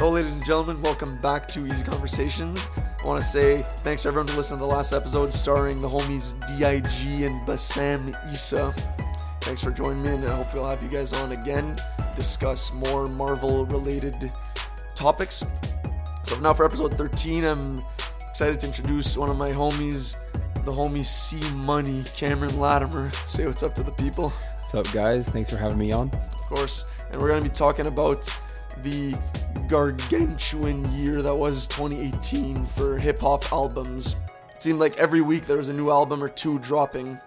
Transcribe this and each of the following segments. Hello, ladies and gentlemen. Welcome back to Easy Conversations. I want to say thanks to everyone who listened to the last episode starring the homies D.I.G. and Bassam Issa. Thanks for joining me, and I hope we'll have you guys on again to discuss more Marvel-related topics. So now for episode 13, I'm excited to introduce one of my homies, the homie C. Money, Cameron Latimer. Say what's up to the people. What's up, guys? Thanks for having me on. Of course. And we're going to be talking about the gargantuan year that was 2018 for hip-hop albums. It seemed like every week there was a new album or two dropping.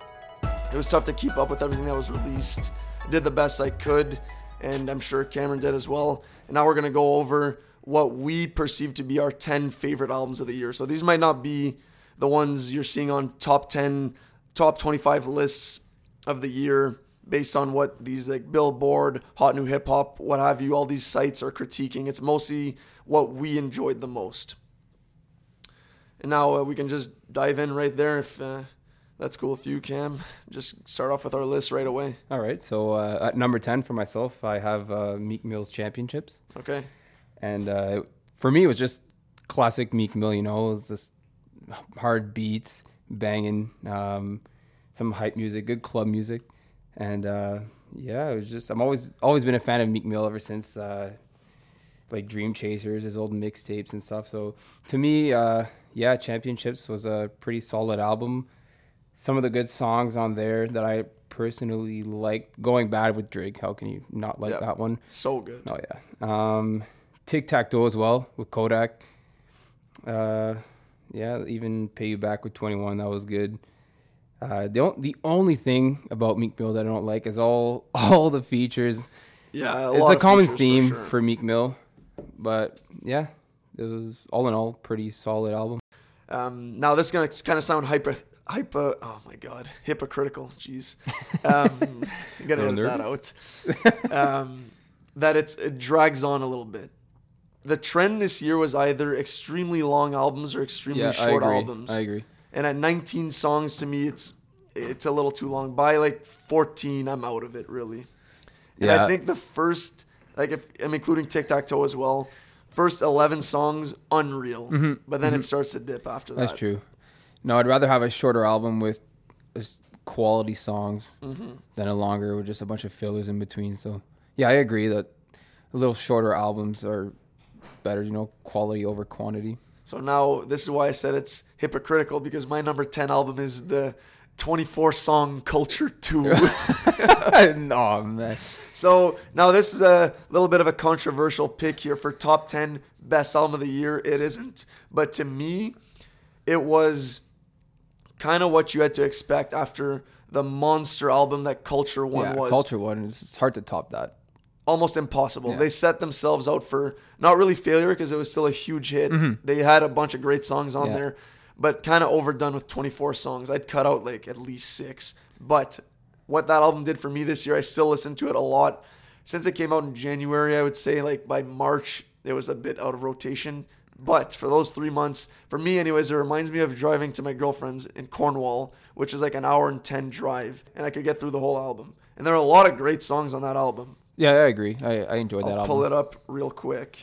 It was tough to keep up with everything that was released. I did the best I could, and I'm sure Cameron did as well. And now we're going to go over what we perceive to be our 10 favorite albums of the year. So these might not be the ones you're seeing on top 10, top 25 lists of the year, based on what these like Billboard, Hot New Hip Hop, what have you, all these sites are critiquing. It's mostly what we enjoyed the most. And now we can just dive in right there if that's cool with you, Cam. Just start off with our list right away. All right. So at number 10 for myself, I have Meek Mill's Championships. Okay. And for me, it was just classic Meek Mill, you know. It was just hard beats, banging, some hype music, good club music. And it was just, I'm always been a fan of Meek Mill ever since like Dream Chasers, his old mixtapes and stuff. So to me, Championships was a pretty solid album. Some of the good songs on there that I personally liked, Going Bad with Drake. How can you not like that one? So good. Oh yeah. Tic Tac Toe as well with Kodak. Even Pay You Back with 21, that was good. The only thing about Meek Mill that I don't like is all the features. Yeah, it's a common theme for Meek Mill. But, yeah, it was all in all pretty solid album. Now, this is going to kind of sound hypocritical. Jeez. You got to edit that out. That it drags on a little bit. The trend this year was either extremely long albums or extremely short albums. I agree. And at 19 songs, to me, it's a little too long. By like 14, I'm out of it, really. And I think the first, like, if I'm including Tic Tac Toe as well, first 11 songs, unreal. Mm-hmm. But then it starts to dip after that. That's true. No, I'd rather have a shorter album with just quality songs than a longer with just a bunch of fillers in between. So, yeah, I agree that a little shorter albums are better, you know, quality over quantity. So now this is why I said it's hypocritical, because my number 10 album is the 24-song Culture 2. No, man. So now this is a little bit of a controversial pick here for top 10 best album of the year. It isn't. But to me, it was kind of what you had to expect after the monster album that Culture 1 was. Culture 1, it's hard to top that. Almost impossible. Yeah. They set themselves out for not really failure because it was still a huge hit. Mm-hmm. They had a bunch of great songs on there, but kind of overdone with 24 songs. I'd cut out like at least 6. But what that album did for me this year, I still listen to it a lot. Since it came out in January, I would say like by March, it was a bit out of rotation. But for those 3 months, for me anyways, it reminds me of driving to my girlfriend's in Cornwall, which is like an hour and 10 drive. And I could get through the whole album. And there are a lot of great songs on that album. Yeah, I agree. I enjoyed that album. I'll pull it up real quick.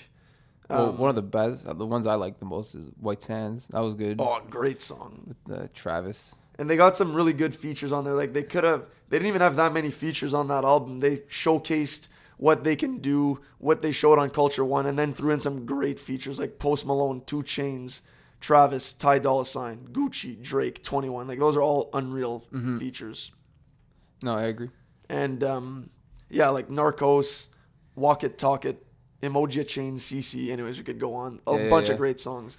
Well, one of the best, the ones I like the most is White Sands. That was good. Oh, great song. With Travis. And they got some really good features on there. Like they didn't even have that many features on that album. They showcased what they can do, what they showed on Culture 1, and then threw in some great features like Post Malone, 2 Chainz, Travis, Ty Dolla $ign, Gucci, Drake, 21. Like those are all unreal features. No, I agree. And, like Narcos, Walk It, Talk It, Emoji Chain, CC. Anyways, we could go on. A bunch of great songs.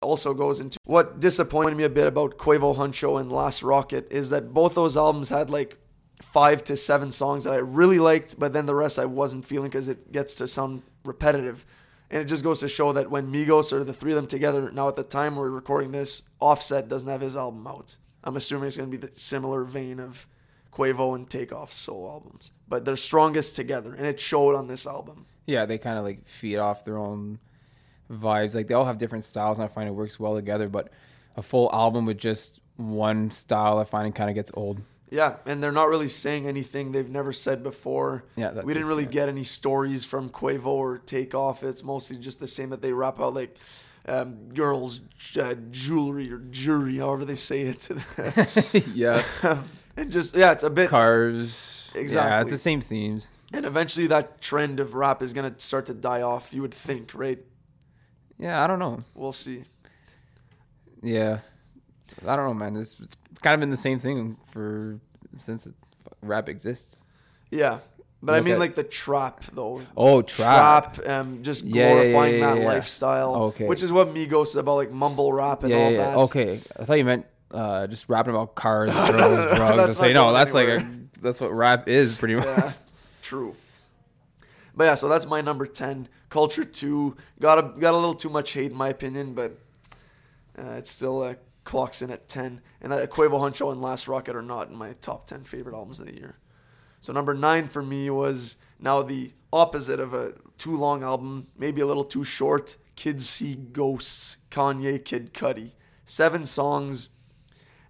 Also goes into what disappointed me a bit about Quavo Huncho and Last Rocket is that both those albums had like 5 to 7 songs that I really liked, but then the rest I wasn't feeling because it gets to sound repetitive. And it just goes to show that when Migos or the three of them together, now at the time we're recording this, Offset doesn't have his album out. I'm assuming it's going to be the similar vein of Quavo and Takeoff solo albums, but they're strongest together, and it showed on this album. Yeah, they kind of like feed off their own vibes. Like they all have different styles, and I find it works well together. But a full album with just one style, I find it kind of gets old. Yeah, and they're not really saying anything they've never said before. Yeah, we didn't really get any stories from Quavo or Takeoff. It's mostly just the same that they rap out, like girls, jewelry or jury, however they say it. Yeah, and just it's a bit cars. Exactly, yeah, it's the same themes. And eventually, that trend of rap is gonna start to die off. You would think, right? Yeah, I don't know. We'll see. Yeah, I don't know, man. It's kind of been the same thing since rap exists. Yeah, but I mean, like the trap though. Oh, trap! Just glorifying that lifestyle. Okay, which is what Migos is about, like mumble rap and all that. Okay, I thought you meant just rapping about cars, girls, drugs. Say no, that's anywhere. That's what rap is pretty much. Yeah, true. But yeah, so that's my number 10. Culture 2 got a little too much hate in my opinion, but it still clocks in at 10. And Quavo Huncho and Last Rocket are not in my top 10 favorite albums of the year. So number 9 for me was now the opposite of a too long album, maybe a little too short. Kids See Ghosts, Kanye, Kid Cudi. 7 songs.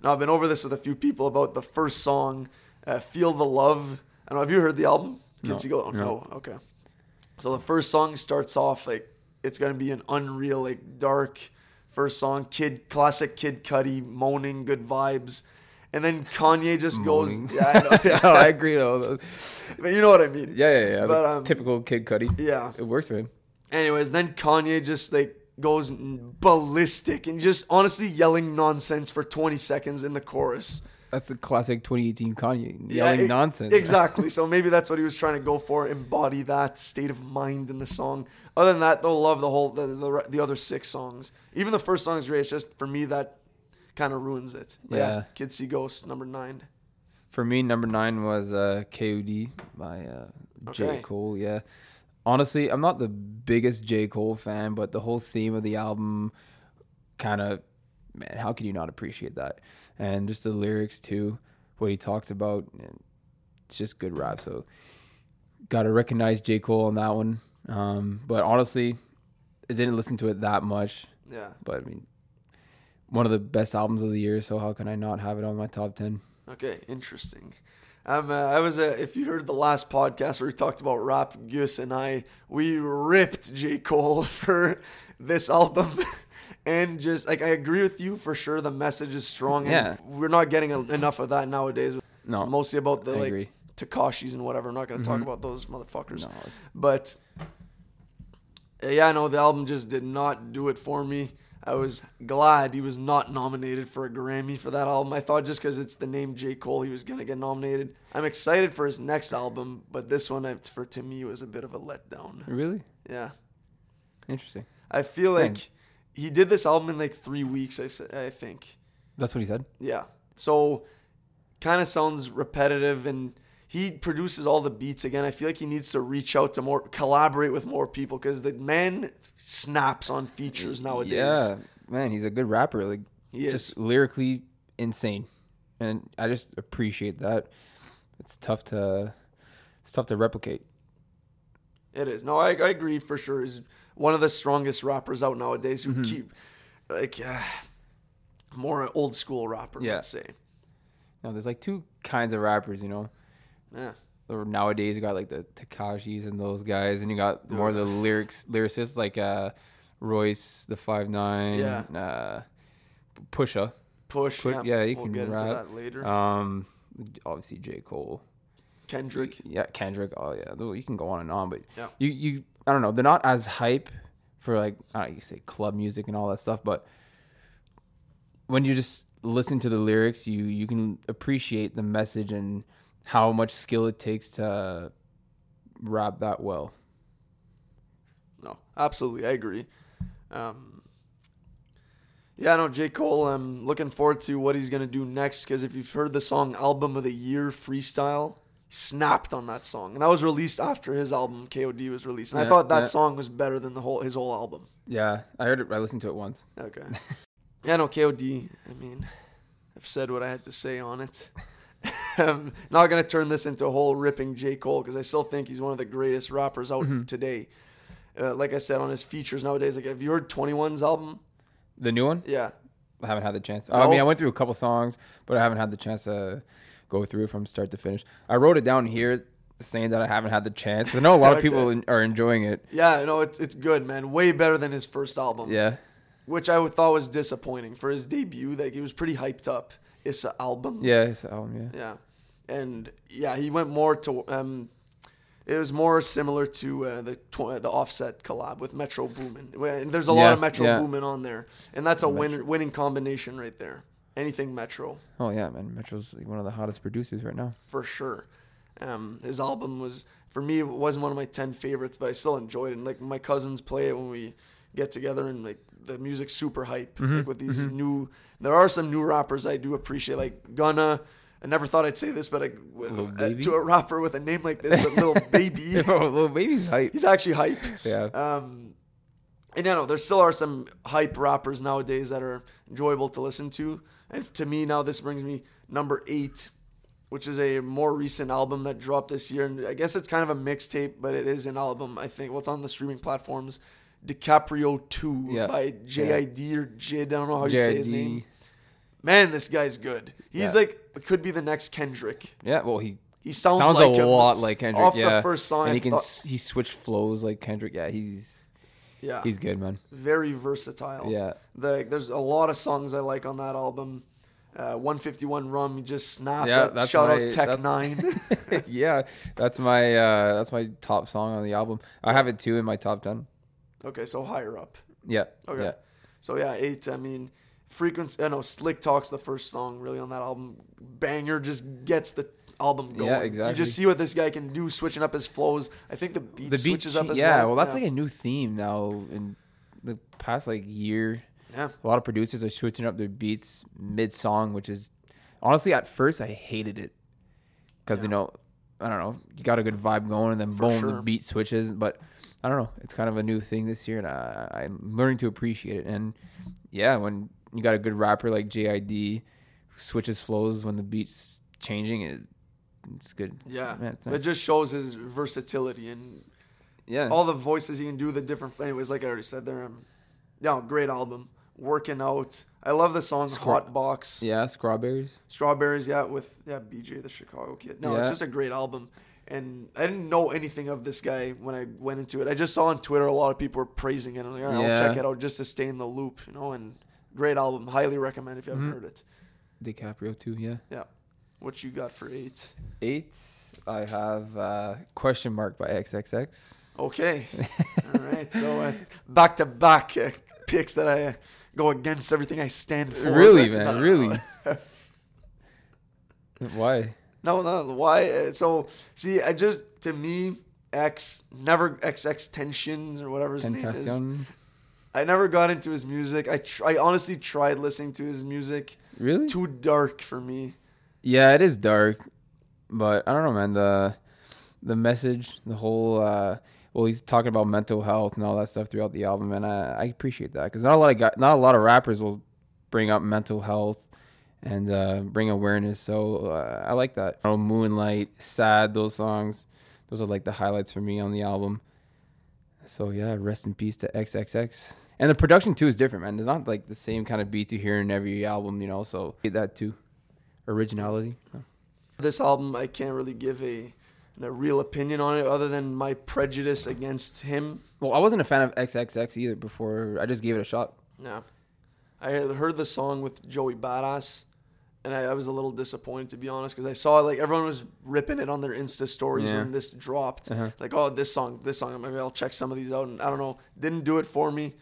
Now I've been over this with a few people about the first song, Feel the Love. I don't know, have you heard the album? Kids See Ghosts? No. Okay. So the first song starts off like it's going to be an unreal, like dark first song. Classic Kid Cudi, moaning, good vibes. And then Kanye just goes... Yeah, I know. Yeah. I agree. Though. But you know what I mean. Yeah. But, typical Kid Cudi. Yeah. It works for him. Anyways, then Kanye just like goes ballistic and just honestly yelling nonsense for 20 seconds in the chorus. That's the classic 2018 Kanye, yelling nonsense. Exactly. So maybe that's what he was trying to go for, embody that state of mind in the song. Other than that, they'll love the other 6 songs. Even the first song is great. It's just, for me, that kind of ruins it. Yeah. Kids See Ghosts, number 9. For me, number 9 was KOD by J. Cole, yeah. Honestly, I'm not the biggest J. Cole fan, but the whole theme of the album kind of... Man, how can you not appreciate that? And just the lyrics too, what he talks about. It's just good rap. So gotta recognize J. Cole on that one. But honestly, I didn't listen to it that much. Yeah. But I mean, one of the best albums of the year. So how can I not have it on my top 10? Okay, interesting. If you heard the last podcast where we talked about rap, Gus and I, we ripped J. Cole for this album. And just, like, I agree with you for sure. The message is strong. Yeah. And we're not getting enough of that nowadays. No. It's mostly about the, like, Takashis and whatever. I'm not going to talk about those motherfuckers. No, but, yeah, no, the album just did not do it for me. I was glad he was not nominated for a Grammy for that album. I thought just because it's the name J. Cole, he was going to get nominated. I'm excited for his next album, but this one, to me, was a bit of a letdown. Really? Yeah. Interesting. I feel like... He did this album in like 3 weeks, I think. That's what he said? Yeah. So, kind of sounds repetitive, and he produces all the beats again. I feel like he needs to reach out to collaborate with more people, because the man snaps on features nowadays. Yeah, man, he's a good rapper. Like, just lyrically insane. And I just appreciate that. It's tough to replicate. It is. No, I agree for sure. He's one of the strongest rappers out nowadays who keep, like, more old school rapper, let's say. No, there's, like, 2 kinds of rappers, you know? Yeah. Nowadays, you got, like, the Takashis and those guys, and you got more of the lyricists, like Royce the 5'9", Pusha. He can rap. We'll get into that later. Obviously, J. Cole. Kendrick. Yeah, Kendrick. Oh, yeah. You can go on and on, but you I don't know. They're not as hype for, like, I don't know, you say club music and all that stuff, but when you just listen to the lyrics, you can appreciate the message and how much skill it takes to rap that well. No, absolutely. I agree. Yeah, no, J. Cole, I'm looking forward to what he's going to do next, because if you've heard the song Album of the Year, Freestyle, snapped on that song. And that was released after his album, KOD, was released. And I thought that song was better than his whole album. Yeah, I heard it. I listened to it once. Okay. Yeah, no, KOD, I mean, I've said what I had to say on it. I'm not going to turn this into a whole ripping J. Cole, because I still think he's one of the greatest rappers out today. Like I said, on his features nowadays, like, have you heard 21's album? The new one? Yeah. I haven't had the chance. No. I mean, I went through a couple songs, but I haven't had the chance to go through from start to finish. I wrote it down here saying that I haven't had the chance. I know a lot of people are enjoying it. Yeah, no, it's good, man. Way better than his first album. Yeah. Which I thought was disappointing for his debut. Like, he was pretty hyped up. It's an album. Yeah, it's an album, yeah. Yeah. And, yeah, he went more to... it was more similar to the Offset collab with Metro Boomin. There's a lot of Metro Boomin on there. And that's a winning combination right there. Anything Metro. Oh, yeah, man. Metro's one of the hottest producers right now. For sure. His album was... For me, it wasn't one of my 10 favorites, but I still enjoyed it. And, like, my cousins play it when we get together, and, like, the music's super hype. Mm-hmm. Like, with these new... There are some new rappers I do appreciate. Like, Gunna... I never thought I'd say this, but to a rapper with a name like this, but Lil Baby. Bro, Lil Baby's hype. He's actually hype. Yeah. And you know, there still are some hype rappers nowadays that are enjoyable to listen to. And to me, now this brings me number 8, which is a more recent album that dropped this year. And I guess it's kind of a mixtape, but it is an album, I think. Well, it's on the streaming platforms. DiCaprio 2 by J.I.D. or Jid. I don't know how you say his name. Man, this guy's good. He's like... could be the next Kendrick. Yeah, well, he sounds like a lot like Kendrick. Off the first song, and he switched flows like Kendrick. Yeah, he's good, man. Very versatile. Yeah, there's a lot of songs I like on that album. 151 Rum, he just snaps. Yeah, shout out Tech Nine. Yeah, that's my top song on the album. I have it too in my top 10. Okay, so higher up. Yeah. Okay. Yeah. So 8. I mean. Frequency, I know Slick Talk's the first song really on that album. Banger just gets the album going. Yeah, exactly. You just see what this guy can do, switching up his flows. I think the beat switches up as well. Yeah, well, that's like a new theme now in the past like year. Yeah, a lot of producers are switching up their beats mid-song, which is honestly at first I hated it because you know, I don't know, you got a good vibe going and then the beat switches, but. I don't know. It's kind of a new thing this year, and I'm learning to appreciate it. And, yeah, when you got a good rapper like J.I.D. who switches flows when the beat's changing, it's good. Yeah. Man, it's nice. It just shows his versatility and all the voices he can do, the different – anyways, like I already said there, great album. Working Out. I love the song Hot Box. Yeah, Strawberries. Strawberries, with BJ, the Chicago kid. No, it's just a great album. And I didn't know anything of this guy when I went into it. I just saw on Twitter a lot of people were praising it. I'm like, all right, I'll check it out just to stay in the loop, you know. And great album, highly recommend if you haven't heard it. DiCaprio too, yeah. Yeah. What you got for 8? 8, I have Question Mark by XXX. Okay. All right. So back to back picks that I go against everything I stand for. Really, that's man. Really. Why? No, why? So, see, to me, XX Tensions or whatever his name is. I never got into his music. I honestly tried listening to his music. Really? Too dark for me. Yeah, it is dark. But I don't know, man. The message, the whole, he's talking about mental health and all that stuff throughout the album. And I appreciate that. Because not a lot of rappers will bring up mental health. And bring awareness. So I like that. Oh, Moonlight, Sad, those songs. Those are like the highlights for me on the album. So yeah, rest in peace to XXX. And the production too is different, man. It's not like the same kind of beats you hear in every album, you know. So get that too. Originality. This album, I can't really give a real opinion on it other than my prejudice against him. Well, I wasn't a fan of XXX either before. I just gave it a shot. Yeah. I heard the song with Joey Badass. And I was a little disappointed, to be honest, because I saw like everyone was ripping it on their Insta stories when this dropped. Uh-huh. Like, oh, this song. Maybe I'll check some of these out. And I don't know. Didn't do it for me.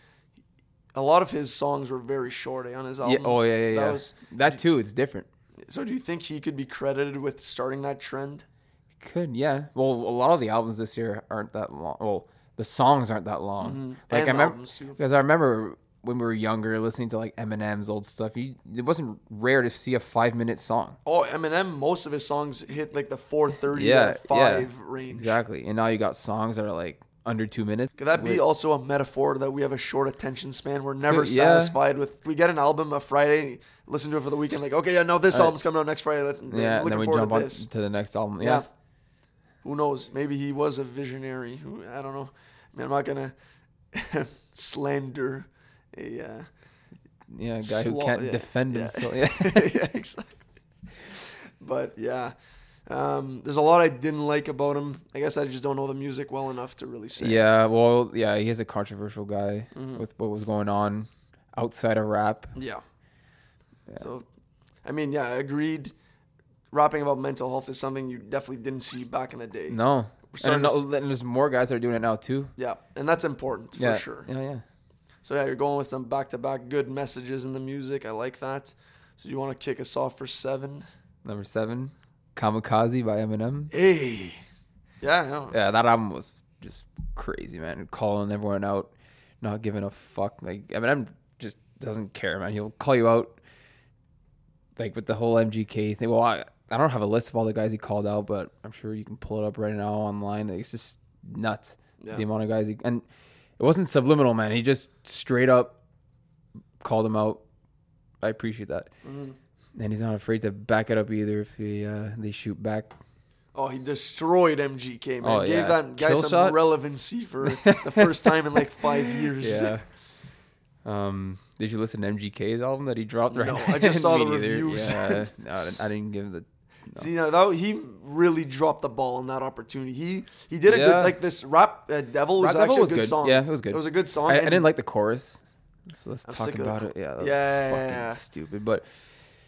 A lot of his songs were very short on his album. Yeah. Oh, yeah. That too, it's different. So do you think he could be credited with starting that trend? He could, yeah. Well, a lot of the albums this year aren't that long. Well, the songs aren't that long. Mm-hmm. Like, and I remember, because I remember... when we were younger, listening to like Eminem's old stuff, it wasn't rare to see a 5-minute song. Oh, Eminem, most of his songs hit like the 4:30 range. Exactly. And now you got songs that are like under 2 minutes. Could that be also a metaphor that we have a short attention span? We're never satisfied with. We get an album a Friday, listen to it for the weekend. Like, okay, this album's coming out next Friday. And then we jump on to the next album. Yeah. Who knows? Maybe he was a visionary. I don't know. I mean, I'm not gonna slander. A guy who can't defend himself. Yeah, exactly. But yeah, there's a lot I didn't like about him. I guess I just don't know the music well enough to really say. Yeah, well, yeah, he is a controversial guy with what was going on outside of rap. Yeah. So, I mean, yeah, agreed. Rapping about mental health is something you definitely didn't see back in the day. No. And there's more guys that are doing it now too. Yeah, and that's important for sure. Yeah. So yeah, you're going with some back-to-back good messages in the music. I like that. So you want to kick us off for 7? Number 7, Kamikaze by Eminem. Hey. Yeah, I know. Yeah, that album was just crazy, man. Calling everyone out, not giving a fuck. Like Eminem just doesn't care, man. He'll call you out. Like with the whole MGK thing. Well, I don't have a list of all the guys he called out, but I'm sure you can pull it up right now online. Like, it's just nuts. Yeah. The amount of guys. And it wasn't subliminal, man. He just straight up called him out. I appreciate that. Mm-hmm. And he's not afraid to back it up either if they shoot back. Oh, he destroyed MGK, man. Gave that guy some relevancy for the first time in like 5 years. Yeah. Did you listen to MGK's album that he dropped right now? No, I just saw the reviews. Yeah, no, I didn't give the... No. See, he really dropped the ball on that opportunity. He did a good... Like, this Rap Devil was actually a good song. Yeah, it was good. It was a good song. I didn't like the chorus. So let's talk about it. Yeah, that was fucking stupid, but...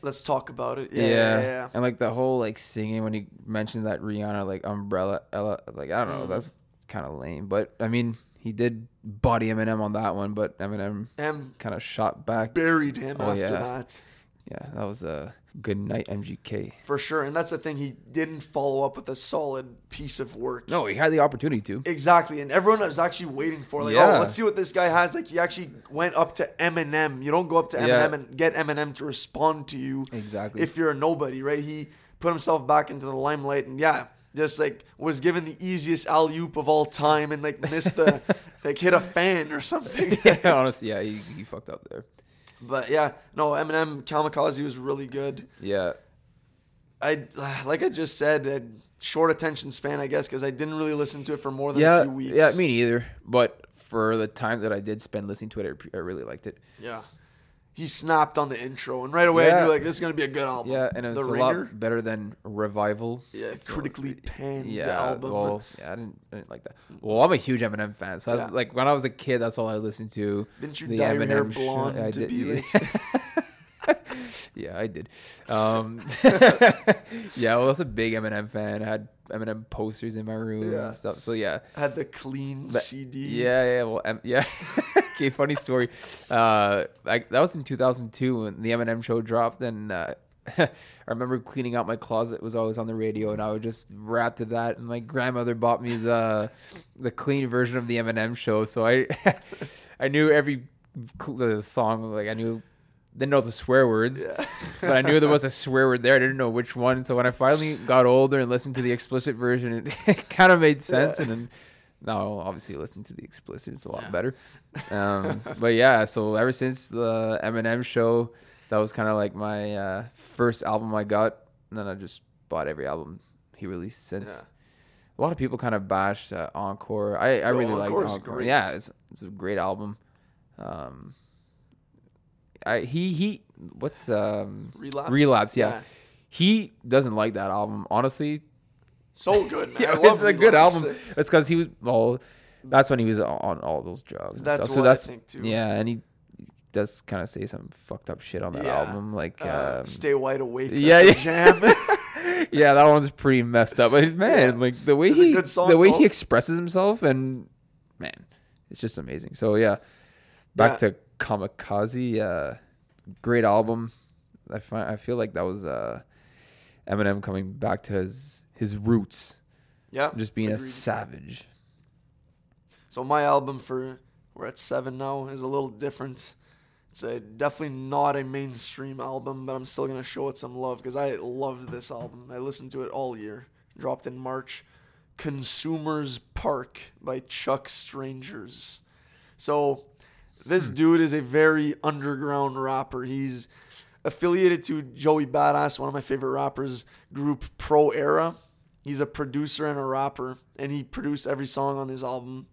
Let's talk about it. Yeah. And, like, the whole, like, singing when he mentioned that Rihanna, like, Umbrella... Ella, like, I don't know. That's kind of lame, but, I mean... He did body Eminem on that one, but Eminem kind of shot back. Buried him after that. Yeah, that was a good night, MGK. For sure, and that's the thing. He didn't follow up with a solid piece of work. No, he had the opportunity to. Exactly, and everyone was actually waiting for, like, oh, let's see what this guy has. Like, he actually went up to Eminem. You don't go up to Eminem and get Eminem to respond to you. Exactly. If you're a nobody, right? He put himself back into the limelight, and just like was given the easiest alley-oop of all time and like missed the like hit a fan or something. Yeah, honestly, he fucked up there. But Eminem Kamikaze was really good. Yeah, I like I just said, a short attention span, I guess, because I didn't really listen to it for more than a few weeks. Yeah, me neither. But for the time that I did spend listening to it, I really liked it. Yeah. He snapped on the intro, and right away I knew, like, this is going to be a good album. Yeah, and it was lot better than Revival. Yeah, so critically panned album. Well, I didn't like that. Well, I'm a huge Eminem fan, so I was, like, when I was a kid, that's all I listened to. Didn't you dye your hair blonde to be like... Yeah, I did. I was a big Eminem fan. I had Eminem posters in my room and stuff, so I had the clean CD. Okay, funny story. That was in 2002 when the Eminem Show dropped, and I remember cleaning out my closet. It was always on the radio, and I would just rap to that. And my grandmother bought me the clean version of the Eminem Show, so I I knew every song. Like didn't know the swear words, but I knew there was a swear word there. I didn't know which one. So when I finally got older and listened to the explicit version, it kind of made sense. And then, now, obviously, listening to the explicit is a lot better. But yeah, so ever since the Eminem Show, that was kind of like my first album I got. And then I just bought every album he released since. Yeah. A lot of people kind of bashed Encore. I really liked Encore. Great. Yeah, it's a great album. Relapse? Relapse, yeah. He doesn't like that album, honestly. So good, man. I love it's a good album. It's because he was that's when he was on all those drugs. That's what I think too. Yeah, and he does kind of say some fucked up shit on that album, like "Stay Wide Awake." Yeah. Jam. Yeah, that one's pretty messed up. But man, like the way he expresses himself, and man, it's just amazing. So back to Kamikaze. Great album. I feel like that was Eminem coming back to his roots. Yeah. Just being a savage. So my album we're at 7 now, is a little different. It's definitely not a mainstream album, but I'm still going to show it some love because I love this album. I listened to it all year. Dropped in March. Consumers Park by Chuck Strangers. So this dude is a very underground rapper. He's affiliated to Joey Badass, one of my favorite rappers, group Pro Era. He's a producer and a rapper, and he produced every song on this album.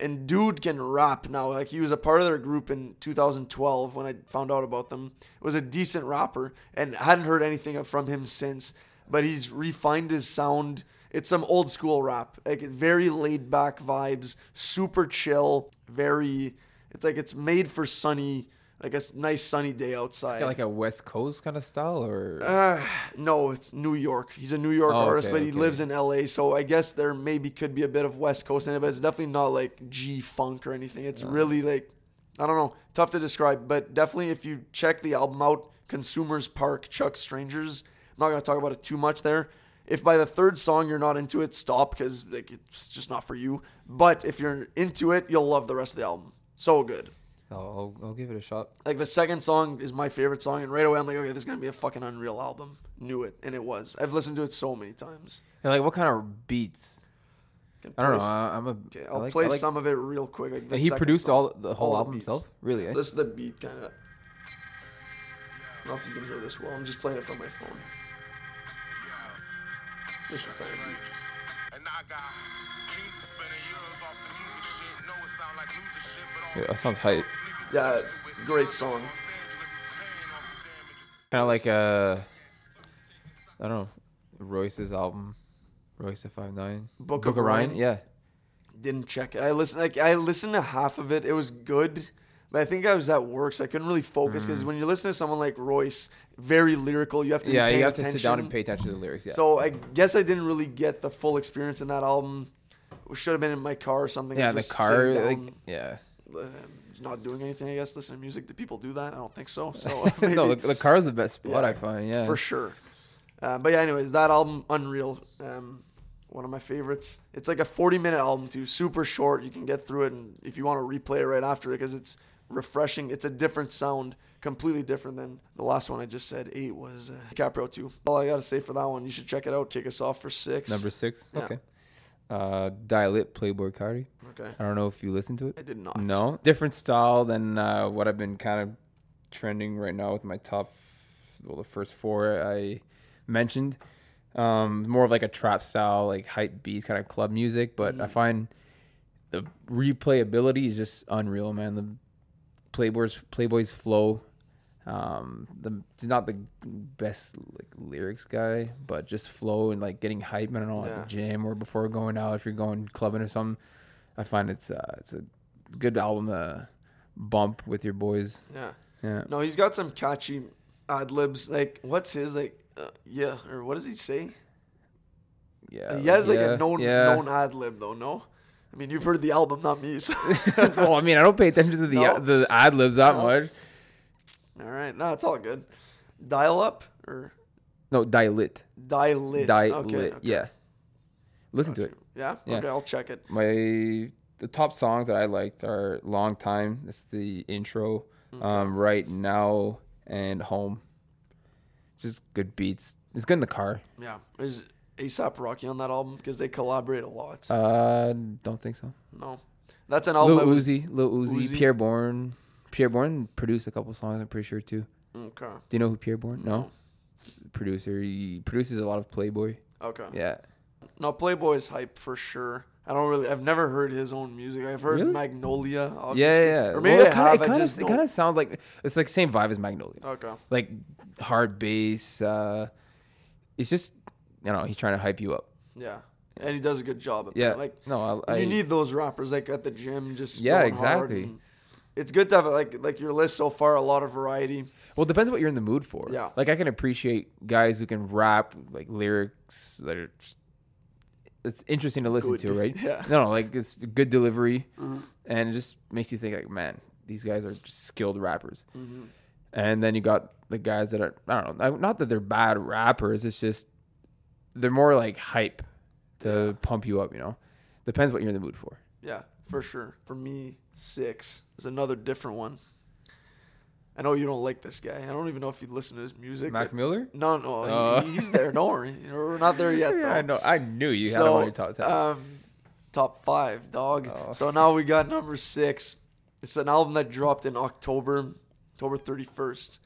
And dude can rap now. Like, he was a part of their group in 2012 when I found out about them. It was a decent rapper, and hadn't heard anything from him since. but he's refined his sound. It's some old school rap, like very laid back vibes, super chill, very, it's like it's made for sunny, like a nice sunny day outside. It's like a West Coast kind of style, or no, it's New York. He's a New York artist, but he lives in LA, so I guess there maybe could be a bit of West Coast in it, but it's definitely not like G funk or anything. It's really like, I don't know, tough to describe, but definitely if you check the album out, Consumers Park, Chuck Strangers. I'm not gonna talk about it too much there. If by the third song you're not into it, stop, because like it's just not for you. But if you're into it, you'll love the rest of the album. So good. I'll give it a shot. Like the second song is my favorite song, and right away I'm like, okay, this is gonna be a fucking unreal album. Knew it, and it was. I've listened to it so many times. And like, what kind of beats? I don't know. I'll play some of it real quick. Like he produced the whole album himself. Really? Eh? This is the beat kind of. I don't know if you can hear this well. I'm just playing it from my phone. This is like, yeah, that sounds hype. Yeah, great song. Kind of like I don't know, Royce's album, Royce the 5 9. Book of Ryan. Yeah. Didn't check it. I listened to half of it. It was good, but I think I was at work, so I couldn't really focus, because when you listen to someone like Royce, very lyrical, you have to pay attention. Yeah, you have to sit down and pay attention to the lyrics, yeah. So I guess I didn't really get the full experience in that album. It should have been in my car or something. Yeah, the car, not doing anything, I guess, listening to music. Do people do that? I don't think so. So no, the car is the best spot, I find, yeah. For sure. But yeah, anyways, that album, unreal. One of my favorites. It's like a 40-minute album, too. Super short. You can get through it, and if you want to replay it right after it, because it's refreshing. It's a different sound, completely different than the last one I just said. 8 was DiCaprio 2. All I gotta say for that one, you should check it out. Kick us off for 6. Number 6. Yeah. Okay. Dial It, Playboi Carti. Okay. I don't know if you listened to it. I did not. No. Different style than what I've been kind of trending right now with my top, the first 4 I mentioned. More of like a trap style, like hype beats, kind of club music, but I find the replayability is just unreal, man. The Playboy's flow. He's not the best like lyrics guy, but just flow and like getting hype. I don't know, at the gym or before going out, if you're going clubbing or something. I find it's a good album to bump with your boys. Yeah, yeah. No, he's got some catchy ad libs. Like, what's his like? Yeah, or what does he say? Yeah, he has like a known ad lib though. No. I mean, you've heard the album, not me. So. Well, I mean, I don't pay attention to the ad libs that much. All right, no, it's all good. Dial Up or no? Dial It. Yeah. Listen to it. Yeah. Okay, I'll check it. The top songs that I liked are Long Time. That's the intro. Okay. Right Now and Home. Just good beats. It's good in the car. Yeah. Is A$AP Rocky on that album? Because they collaborate a lot. Don't think so. No. That's an album. Lil Uzi. Pierre Bourne. Pierre Bourne produced a couple songs, I'm pretty sure, too. Okay. Do you know who Pierre Bourne? No. Producer. He produces a lot of Playboy. Okay. Yeah. No, Playboy's hype for sure. I've never heard his own music. I've heard Magnolia, obviously. Yeah. Or maybe it kind of sounds like, it's like same vibe as Magnolia. Okay. Like hard bass. It's just, you know, he's trying to hype you up. Yeah. And he does a good job at that. Like, no, you need those rappers like at the gym just going exactly. Hard. It's good to have like your list so far, a lot of variety. Well, it depends what you're in the mood for. Yeah. Like I can appreciate guys who can rap like lyrics that are just, it's interesting to listen to, right? Yeah. No, like it's good delivery, and it just makes you think like, man, these guys are just skilled rappers. Mm-hmm. And then you got the guys that are, I don't know, not that they're bad rappers, it's just they're more like hype to pump you up, you know? Depends what you're in the mood for. Yeah, for sure. For me, 6 is another different one. I know you don't like this guy. I don't even know if you listen to his music. Mac Miller? No. He's there. Don't worry. We're not there yet, though. Yeah, I know. I knew you had one of your top 10. Top 5, dog. Oh. So now we got number 6. It's an album that dropped in October 31st.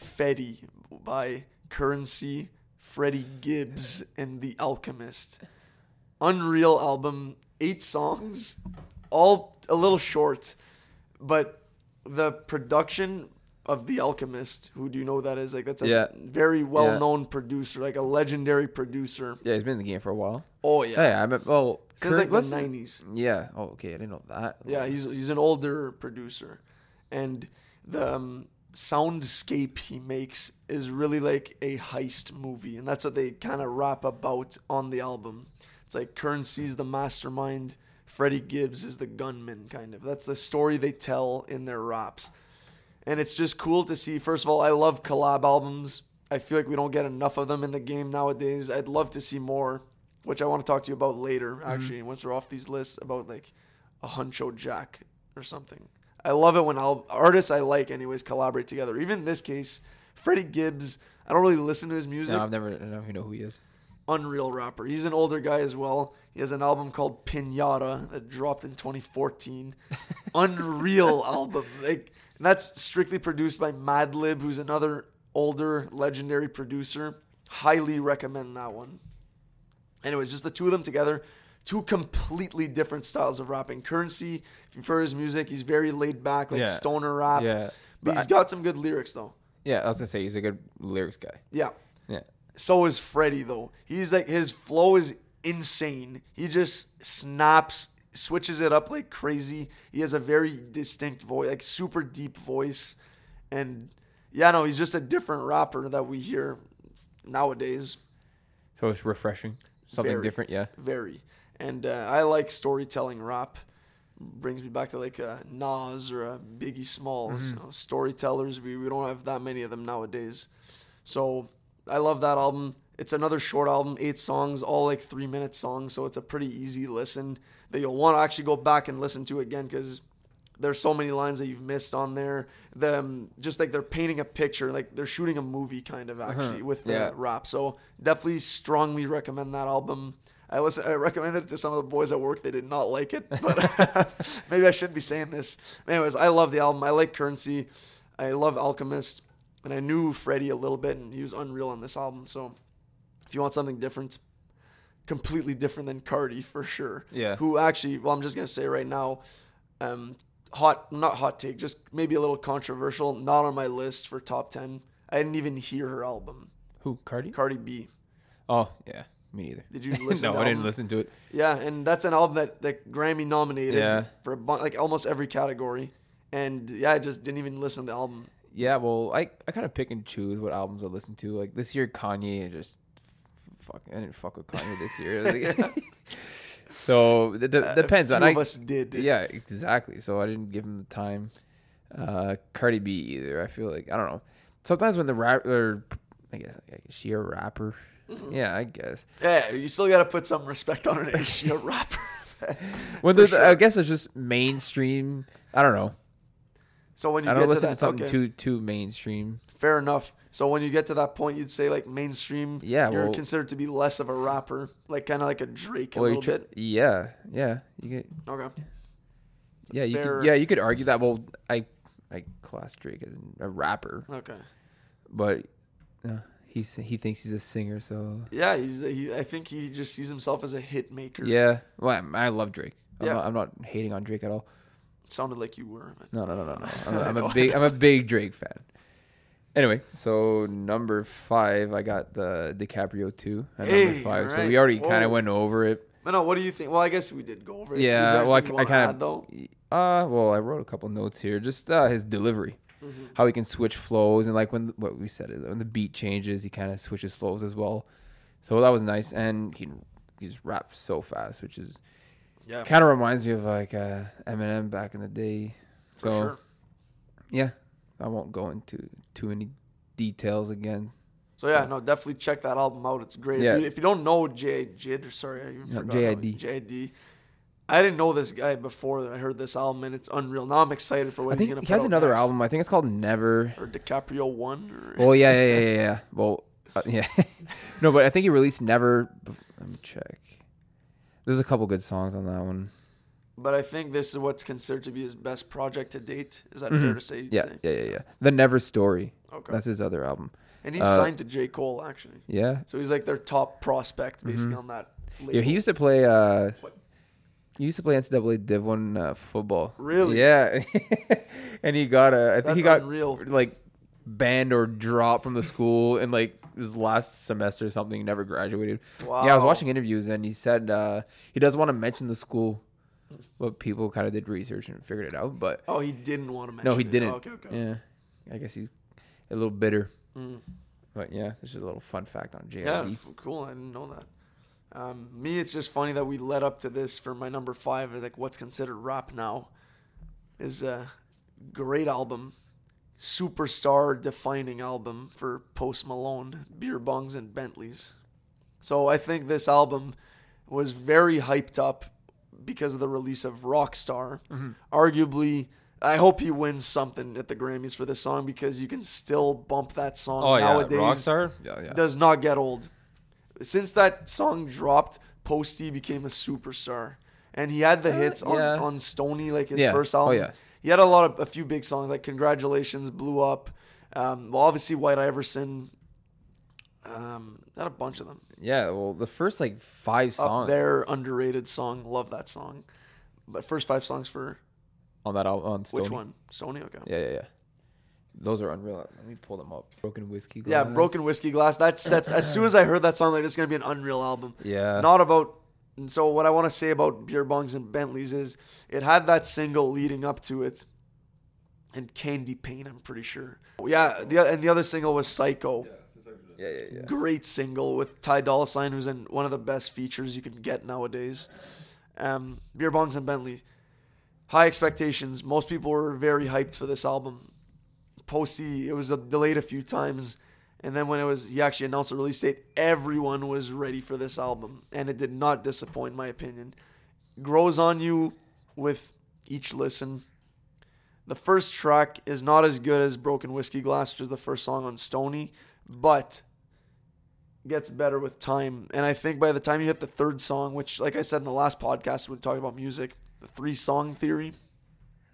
Fetty by Currency, Freddie Gibbs, and The Alchemist. Unreal album. 8 songs. All a little short. But the production... of The Alchemist, who do you know who that is? Like, that's a very well-known producer, like a legendary producer. Yeah, he's been in the game for a while. Oh, yeah. Hey, I mean, well, since like the 90s. Yeah. Oh, okay. I didn't know that. Yeah, he's an older producer. And the soundscape he makes is really like a heist movie. And that's what they kind of rap about on the album. It's like Currency's the mastermind, Freddie Gibbs is the gunman, kind of. That's the story they tell in their raps. And it's just cool to see. First of all, I love collab albums. I feel like we don't get enough of them in the game nowadays. I'd love to see more, which I want to talk to you about later, actually, once we're off these lists, about like a Huncho Jack or something. I love it when artists I like anyways collaborate together. Even in this case, Freddie Gibbs, I don't really listen to his music. No, I don't even know who he is. Unreal rapper. He's an older guy as well. He has an album called Pinata that dropped in 2014. Unreal album. Like, and that's strictly produced by Madlib, who's another older legendary producer. Highly recommend that one. Anyways, just the two of them together. Two completely different styles of rapping. Currency, if you've heard his music, he's very laid back, like stoner rap. Yeah. But he's got some good lyrics, though. Yeah, I was going to say, he's a good lyrics guy. Yeah. Yeah. So is Freddie, though. He's like, his flow is insane. He just snaps, switches it up like crazy. He has a very distinct voice, like super deep voice. And yeah, no, he's just a different rapper that we hear nowadays. So it's refreshing. Something very different, yeah. Very. And I like storytelling rap. Brings me back to like a Nas or a Biggie Smalls. You know, storytellers, we don't have that many of them nowadays. So I love that album. It's another short album, 8 songs, all like 3-minute songs. So it's a pretty easy listen that you'll want to actually go back and listen to again, because there's so many lines that you've missed on there. Just like they're painting a picture, like they're shooting a movie kind of actually with the rap. So definitely strongly recommend that album. I recommended it to some of the boys at work. They did not like it, but maybe I shouldn't be saying this. Anyways, I love the album. I like Currency. I love Alchemist. And I knew Freddie a little bit, and he was unreal on this album. So if you want something different, completely different than Cardi for sure. Yeah. Who actually, well, I'm just going to say right now, not hot take, just maybe a little controversial, not on my list for top 10. I didn't even hear her album. Who, Cardi? Cardi B. Oh, yeah. Me neither. Did you listen to it? No, I didn't listen to it. Yeah, and that's an album that Grammy nominated for like almost every category. And yeah, I just didn't even listen to the album. Yeah, well, I kind of pick and choose what albums I listen to. Like this year, Kanye, I didn't fuck with Kanye this year. Like, so it depends. Us did. Yeah, exactly. So I didn't give him the time. Cardi B either. I feel like, I don't know. Sometimes when the rapper, I guess, like, is she a rapper? Yeah, I guess. Yeah, you still got to put some respect on her name. She's a rapper. Well, I guess it's just mainstream. I don't know. So when you I don't listen to something too mainstream. Fair enough. So when you get to that point, you'd say like mainstream. Yeah, you're considered to be less of a rapper, like kind of like a Drake a little bit. Yeah, yeah. Okay. Yeah, you could argue that. Well, I class Drake as a rapper. Okay. But. He thinks he's a singer, so... Yeah, I think he just sees himself as a hit maker. Yeah. Well, I love Drake. I'm not hating on Drake at all. It sounded like you were. No. I'm a big Drake fan. Anyway, so number 5, I got the DiCaprio 2 at number 5. Right. So we already kind of went over it. But no, what do you think? Well, I guess we did go over it. Yeah, well, I kind of... Well, I wrote a couple notes here. Just his delivery. Mm-hmm. How he can switch flows, and like when the beat changes, he kind of switches flows as well. So that was nice, and he just raps so fast, which is kind of reminds me of like Eminem back in the day. For sure. Yeah, I won't go into too many details again. So yeah, no, definitely check that album out. It's great. Yeah. If you don't know J.I.D. I didn't know this guy before I heard this album, and it's unreal. Now I'm excited for what he's going to put out. He has another album. I think it's called Never. Or DiCaprio 1. Or... Oh, yeah. Well, yeah. No, but I think he released Never. Let me check. There's a couple good songs on that one. But I think this is what's considered to be his best project to date. Is that fair to say? Yeah. The Never Story. Okay. That's his other album. And he's signed to J. Cole, actually. Yeah. So he's like their top prospect, basically, on that label. Yeah, he used to play... He used to play NCAA Div 1 football. Really? Yeah. And he got a... I think he got like banned or dropped from the school in like his last semester or something. He never graduated. Wow. Yeah, I was watching interviews and he said he doesn't want to mention the school, but people kind of did research and figured it out. But oh, he didn't want to mention it. No, he didn't. Oh, okay. Yeah. I guess he's a little bitter. Mm. But yeah, this is a little fun fact on J.I.D. Yeah, cool. I didn't know that. Me, it's just funny that we led up to this for my number 5. Like, what's considered rap now is a great album, superstar-defining album for Post Malone, beer bongs and Bentleys. So I think this album was very hyped up because of the release of Rockstar. Mm-hmm. Arguably, I hope he wins something at the Grammys for this song because you can still bump that song nowadays. Yeah. Rockstar? Yeah. Does not get old. Since that song dropped, Pusha T became a superstar. And he had the hits on Stoney, like his first album. Oh, yeah. He had a few big songs, like Congratulations, Blew Up. Obviously, White Iverson. Not a bunch of them. Yeah, well, the first, 5 songs. Their underrated song. Love that song. But first 5 songs for... On that album, on Stoney. Which one? Stoney, okay. Yeah. Those are unreal. Let me pull them up. Broken Whiskey Glass. Yeah, Broken Whiskey Glass. That sets. As soon as I heard that song, this is going to be an unreal album. Yeah. Not about... And so what I want to say about Beer Bongs and Bentleys is it had that single leading up to it. And Candy Paint, I'm pretty sure. Yeah, and the other single was Psycho. Yeah. Great single with Ty Dolla $ign, who's in one of the best features you can get nowadays. Beer Bongs and Bentley. High expectations. Most people were very hyped for this album. Posty, it was delayed a few times, and then when he actually announced the release date, everyone was ready for this album, and it did not disappoint, in my opinion. Grows on you with each listen. The first track is not as good as Broken Whiskey Glass, which is the first song on Stoney, but gets better with time. And I think by the time you hit the third song, which, like I said in the last podcast when we talked about music, the 3-song theory.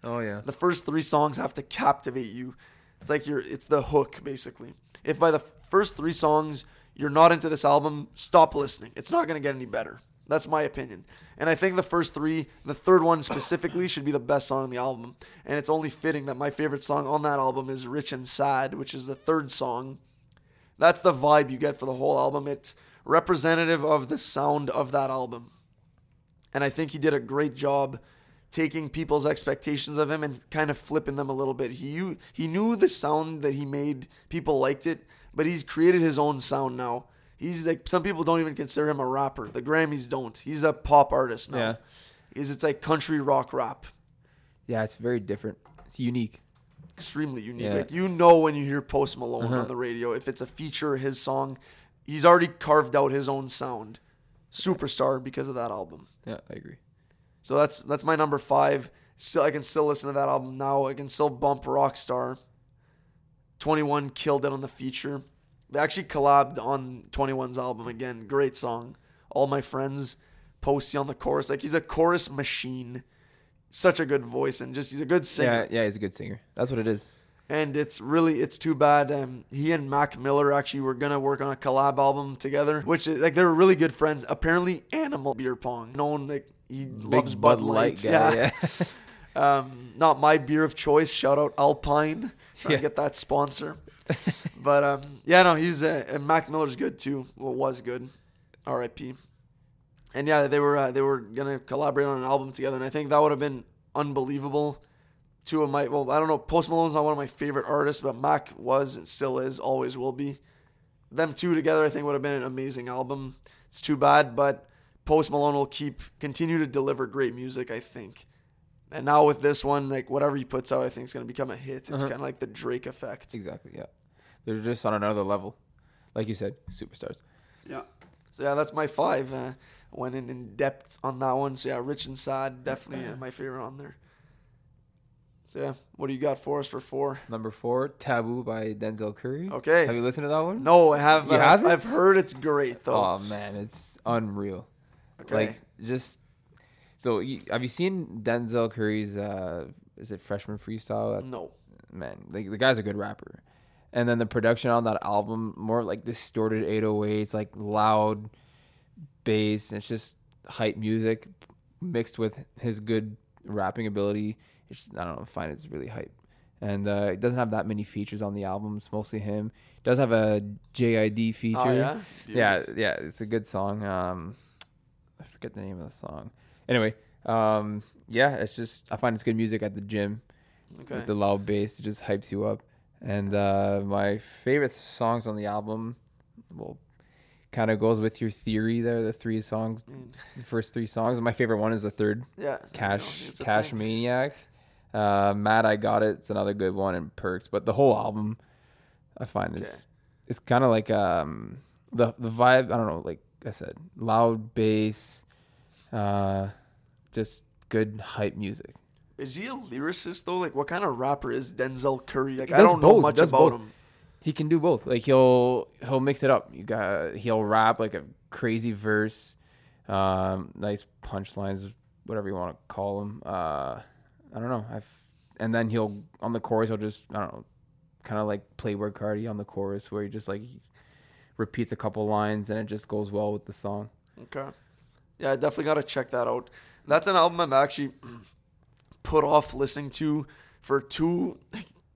Oh, yeah. The first 3 songs have to captivate you. It's like it's the hook, basically. If by the first 3 songs you're not into this album, stop listening. It's not going to get any better. That's my opinion. And I think the first 3, the third one specifically, should be the best song on the album. And it's only fitting that my favorite song on that album is Rich and Sad, which is the third song. That's the vibe you get for the whole album. It's representative of the sound of that album. And I think he did a great job taking people's expectations of him and kind of flipping them a little bit. He knew the sound that he made. People liked it, but he's created his own sound now. He's like, some people don't even consider him a rapper. The Grammys don't. He's a pop artist now. Yeah. It's like country rock rap. Yeah, it's very different. It's unique. Extremely unique. Yeah. When you hear Post Malone on the radio, if it's a feature, his song, he's already carved out his own sound. Superstar because of that album. Yeah, I agree. So that's my number 5. Still, I can still listen to that album now. I can still bump Rockstar. 21 killed it on the feature. They actually collabed on 21's album again. Great song. All My Friends. Posty on the chorus. He's a chorus machine. Such a good voice and he's a good singer. Yeah, he's a good singer. That's what it is. And it's too bad. He and Mac Miller actually were going to work on a collab album together, which is they were really good friends. Apparently, Animal Beer Pong. Known, he big loves Bud Light. Yeah. Not my beer of choice. Shout out Alpine. Trying to get that sponsor. But, he's and Mac Miller's good too. Well, was good. R.I.P. And yeah, they were going to collaborate on an album together. And I think that would have been unbelievable. I don't know, Post Malone's not one of my favorite artists, but Mac was and still is, always will be. Them two together, I think, would have been an amazing album. It's too bad, but Post Malone will continue to deliver great music, I think. And now with this one, whatever he puts out, I think is going to become a hit. It's kind of like the Drake effect. Exactly, yeah. They're just on another level. Like you said, superstars. Yeah. So, yeah, that's my 5. Went in depth on that one. So, yeah, Rich and Sad, definitely my favorite on there. So, yeah, what do you got for us for 4? Number 4, Taboo by Denzel Curry. Okay. Have you listened to that one? No, I haven't. I've heard it's great, though. Oh, man, it's unreal. Okay. Have you seen Denzel Curry's, is it Freshman Freestyle? No. Man, the guy's a good rapper. And then the production on that album, more distorted 808s, loud bass, and it's just hype music. mixed with his good rapping ability, it's just, I don't know, find it's really hype. And it doesn't have that many features on the album. It's mostly him. It does have a J.I.D. feature. Oh, yeah? Yeah. It's a good song. I forget the name of the song. Anyway, it's just, I find it's good music at the gym. Okay. With the loud bass, it just hypes you up. And my favorite songs on the album, well, kind of goes with your theory there, the three songs, the first three songs. My favorite one is the third. Yeah. Cash Maniac. Mad I Got It, it's another good one, and Perks. But the whole album, I find is kind of like the vibe. I don't know, like I said, loud bass, just good hype music. Is he a lyricist though? Like, what kind of rapper is Denzel Curry? Like, I don't know much about him. He can do both. Like, he'll mix it up. He'll rap like a crazy verse, nice punchlines, whatever you want to call them. I don't know. And then he'll, on the chorus, he'll just, I don't know, kind of like Playboi Carti on the chorus, where he just like repeats a couple lines and it just goes well with the song. Okay. Yeah, I definitely got to check that out. That's an album I'm actually put off listening to for two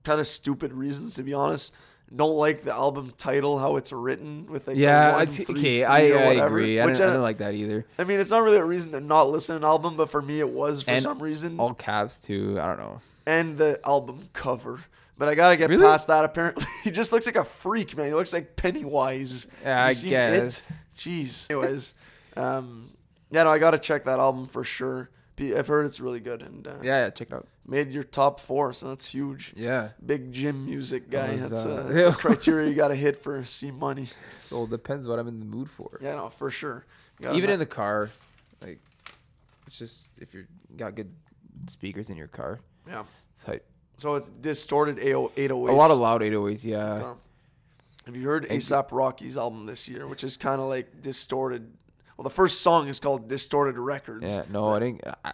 kind of stupid reasons, to be honest. Don't like the album title, how it's written with like I agree. I don't like that either. I mean, it's not really a reason to not listen to an album, but for me it was for some reason. All caps too, I don't know. And the album cover. But I gotta get past that apparently. He just looks like a freak, man. He looks like Pennywise. Yeah, I guess. Jeez. Anyways. I gotta check that album for sure. I've heard it's really good, and check it out. Made your top four, so that's huge. Yeah, big gym music guy. That's the criteria you gotta hit for C Money. Well, it depends what I'm in the mood for. Yeah, no, for sure. Even in the car, like, it's just if you got good speakers in your car. Yeah, it's hype. So it's distorted 808s. A lot of loud 808s. Yeah. Have you heard ASAP Rocky's album this year, which is kind of like distorted? Well, the first song is called Distorted Records. Yeah, no, I didn't. I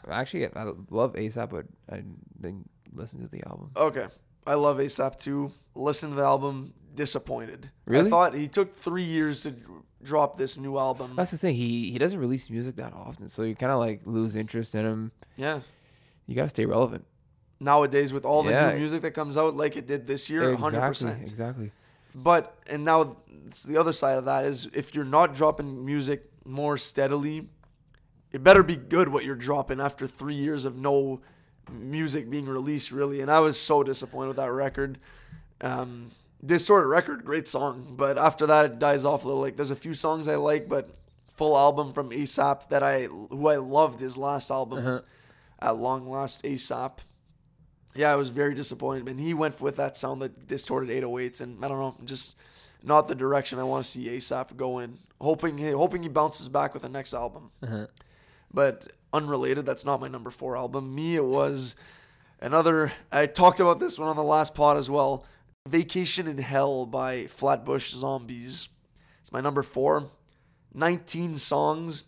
love ASAP, but I didn't listen to the album. Okay. I love ASAP too. Listen to the album, disappointed. Really? I thought he took 3 years to drop this new album. That's the thing. He doesn't release music that often, so you kind of like lose interest in him. Yeah. You got to stay relevant. Nowadays, with all the new music that comes out, like it did this year, exactly, 100%. Exactly. But, and now it's the other side of that is if you're not dropping music more steadily, it better be good what you're dropping after 3 years of no music being released, really. And I was so disappointed with that record. Distorted Record, great song, but after that it dies off a little. Like, there's a few songs I like, but full album from ASAP that who I loved his last album, At Long Last, ASAP. Yeah, I was very disappointed, and he went with that sound, that distorted 808s, and I don't know, just not the direction I want to see ASAP go in. Hoping he bounces back with the next album. But unrelated, that's not my number four album. Me, it was another. I talked about this one on the last pod as well. Vacation in Hell by Flatbush Zombies. It's my number four. 19 songs.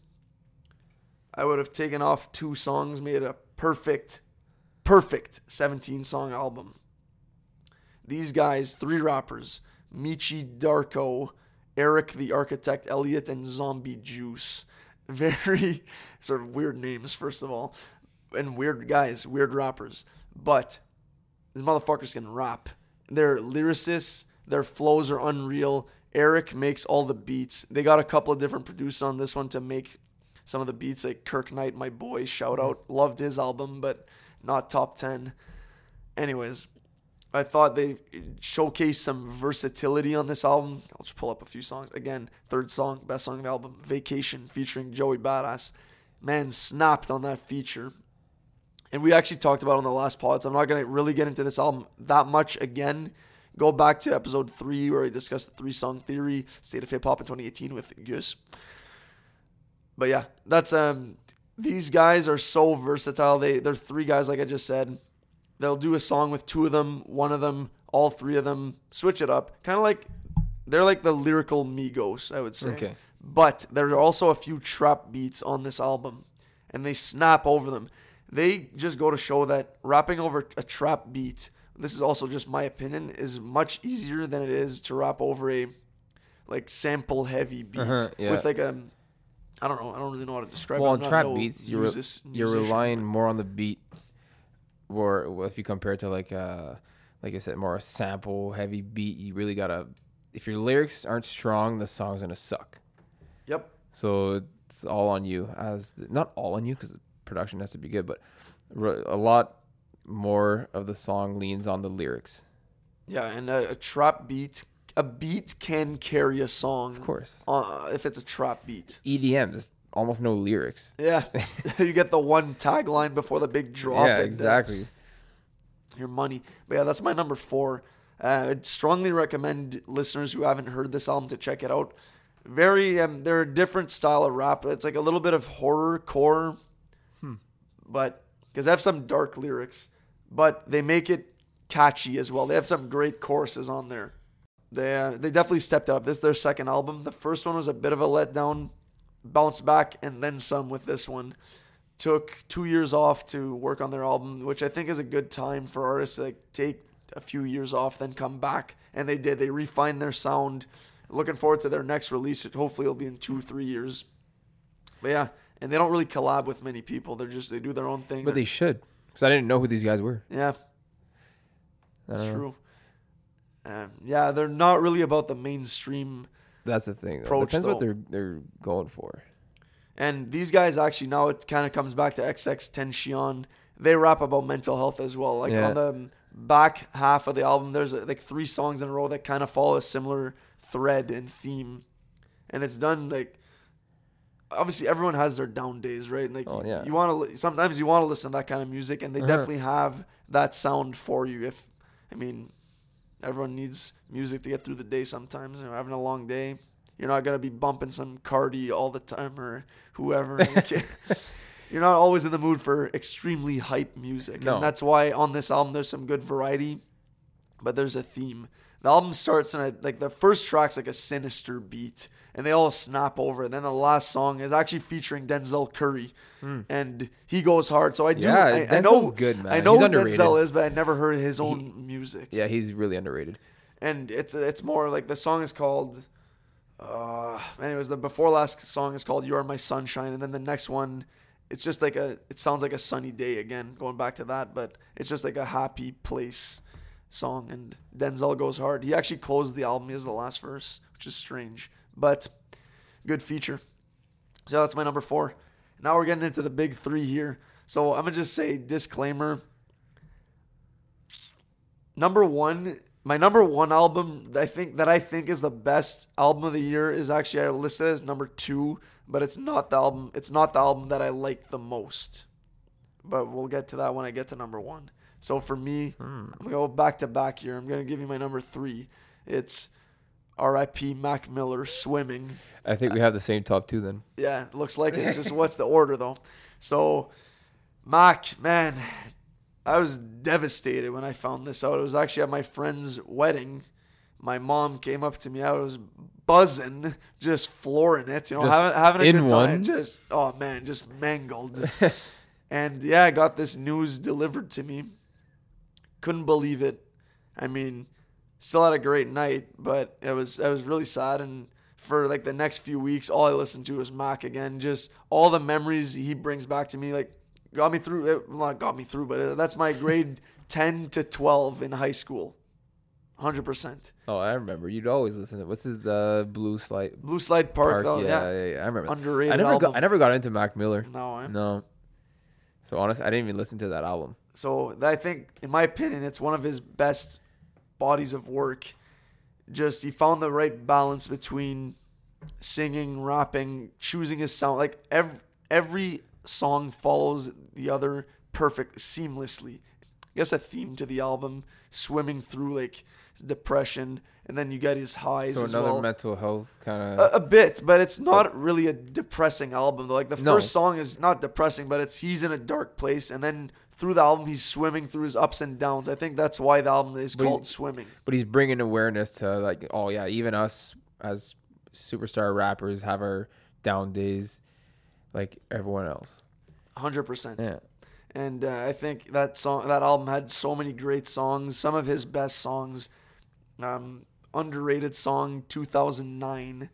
I would have taken off 2 songs, made a perfect 17-song album. These guys, 3 rappers, Michi Darko, Eric the Architect Elliott, and Zombie Juice. Very sort of weird names, first of all. And weird guys, weird rappers. But these motherfuckers can rap. They're lyricists. Their flows are unreal. Eric makes all the beats. They got a couple of different producers on this one to make some of the beats, like Kirk Knight, my boy, shout out. Loved his album, but not top 10. Anyways, I thought they showcased some versatility on this album. I'll just pull up a few songs. Again, third song, best song of the album, Vacation, featuring Joey Badass. Man snapped on that feature. And we actually talked about it on the last pod, so I'm not going to really get into this album that much again. Go back to episode 3 where I discussed the 3-song theory, State of Hip Hop in 2018 with Gus. But yeah, that's these guys are so versatile. They're 3 guys, like I just said. They'll do a song with 2 of them, 1 of them, all 3 of them, switch it up. Kind of like, they're like the lyrical Migos, I would say. Okay. But there are also a few trap beats on this album, and they snap over them. They just go to show that rapping over a trap beat, this is also just my opinion, is much easier than it is to rap over a like sample-heavy beat with like a I don't know. I don't really know how to describe it. Well, on trap beats, you're relying more on the beat, or if you compare it to like I said, more a sample heavy beat. You really gotta. If your lyrics aren't strong, the song's gonna suck. Yep. So it's all on you. Not all on you, because the production has to be good, but a lot more of the song leans on the lyrics. Yeah, and a trap beat. A beat can carry a song, of course. If it's a trap beat, EDM, there's almost no lyrics. Yeah, you get the one tagline before the big drop. Yeah, exactly. Your money, but yeah, that's my number 4. I'd strongly recommend listeners who haven't heard this album to check it out. Very, they're a different style of rap. It's like a little bit of horrorcore, but because they have some dark lyrics, but they make it catchy as well. They have some great choruses on there. They definitely stepped it up. This is their second album. The first one was a bit of a letdown, bounced back, and then some with this one. Took 2 years off to work on their album, which I think is a good time for artists to take a few years off, then come back. And they did. They refined their sound. Looking forward to their next release, which hopefully will be in 2-3 years. But yeah, and they don't really collab with many people. They do their own thing. But they should, because I didn't know who these guys were. Yeah, that's true. Yeah, they're not really about the mainstream. That's the thing. Depends what they're going for. And these guys actually, now it kind of comes back to XXXTentacion. They rap about mental health as well. Like on the back half of the album, there's like 3 songs in a row that kind of follow a similar thread and theme. And it's done like, obviously everyone has their down days, right? Like sometimes you want to listen to that kind of music, and they definitely have that sound for you. Everyone needs music to get through the day sometimes. Having a long day, you're not going to be bumping some Cardi all the time or whoever. You're not always in the mood for extremely hype music. No. And that's why on this album there's some good variety, but there's a theme. The album starts the first track's like a sinister beat, and they all snap over. And then the last song is actually featuring Denzel Curry, and he goes hard. So I do. Yeah, I know, good, man. I know who Denzel is, but I never heard his own music. Yeah, he's really underrated. And it's more like the song is called. The before last song is called "You Are My Sunshine," and then the next one, it's just like it sounds like a sunny day again. Going back to that, but it's just like a happy place song, and Denzel goes hard. He actually closed the album. He has the last verse, which is strange, but good feature. So that's my number 4. Now we're getting into the big 3 here. So I'm gonna just say disclaimer. My number one album I think is the best album of the year is actually I listed as number 2, but it's not the album. It's not the album that I like the most. But we'll get to that when I get to number 1. So for me, I'm going to go back to back here. I'm going to give you my number 3. It's R.I.P. Mac Miller, Swimming. I think we have the same top 2 then. Yeah, looks like it. It's just what's the order though. So Mac, man, I was devastated when I found this out. It was actually at my friend's wedding. My mom came up to me. I was buzzing, just flooring it. Having a good time. Just mangled. And yeah, I got this news delivered to me. Couldn't believe it. Still had a great night, but I was really sad. And for like the next few weeks, all I listened to was Mac again. Just all the memories he brings back to me, like got me through. But that's my grade 10 to 12 in high school. 100%. Oh, I remember. You'd always listen to the Blue Slide Park. Though, yeah, I remember. Underrated. I never got into Mac Miller. No. So honestly, I didn't even listen to that album. So I think, in my opinion, it's one of his best bodies of work. Just he found the right balance between singing, rapping, choosing his sound. Like every song follows the other perfect, seamlessly. I guess a theme to the album, swimming through like depression, and then you get his highs. So another mental health kind of a bit, but it's not really a depressing album. Like the first song is not depressing, but it's he's in a dark place, and then through the album, he's swimming through his ups and downs. I think that's why the album is called Swimming. But he's bringing awareness to even us as superstar rappers have our down days like everyone else. 100%. Yeah. And I think that album had so many great songs. Some of his best songs. Underrated song, 2009.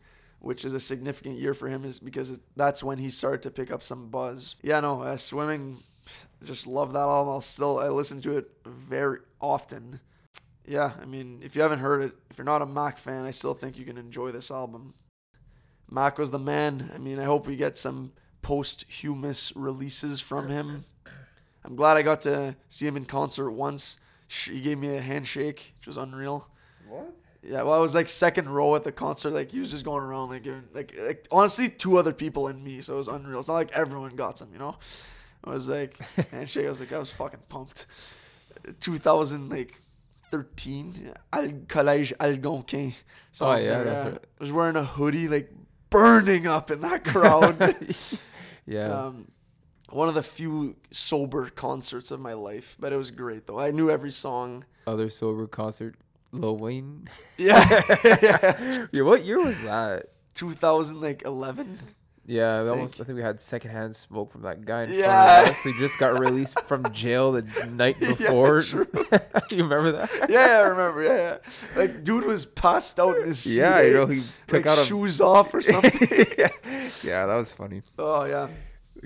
which is a significant year for him, is because that's when he started to pick up some buzz. Yeah, no, Swimming, just love that album. I listen to it very often. Yeah, I mean, if you haven't heard it, if you're not a Mac fan, I still think you can enjoy this album. Mac was the man. I mean, I hope we get some posthumous releases from him. I'm glad I got to see him in concert once. He gave me a handshake, which was unreal. What? Yeah, well, I was like second row at the concert. Like, he was just going around, like, giving, like honestly, two other people and me. So it was unreal. It's not like everyone got some, you know? I was like, handshake. I was like, I was fucking pumped. 2013, Collège Algonquin. So, oh, yeah. Right. I was wearing a hoodie, like, burning up in that crowd. Yeah. One of the few sober concerts of my life, but it was great, though. I knew every song. Other sober concert, Lil Wayne. Yeah. Yeah. What year was that? 2011. Yeah, I think we had secondhand smoke from that guy. Yeah. Honestly, just got released from jail the night before. Yeah, you remember that? Yeah, I remember. Yeah, yeah. Like, dude was passed out in his seat. Yeah, you know, he took out shoes off or something. Yeah, that was funny. Oh, yeah.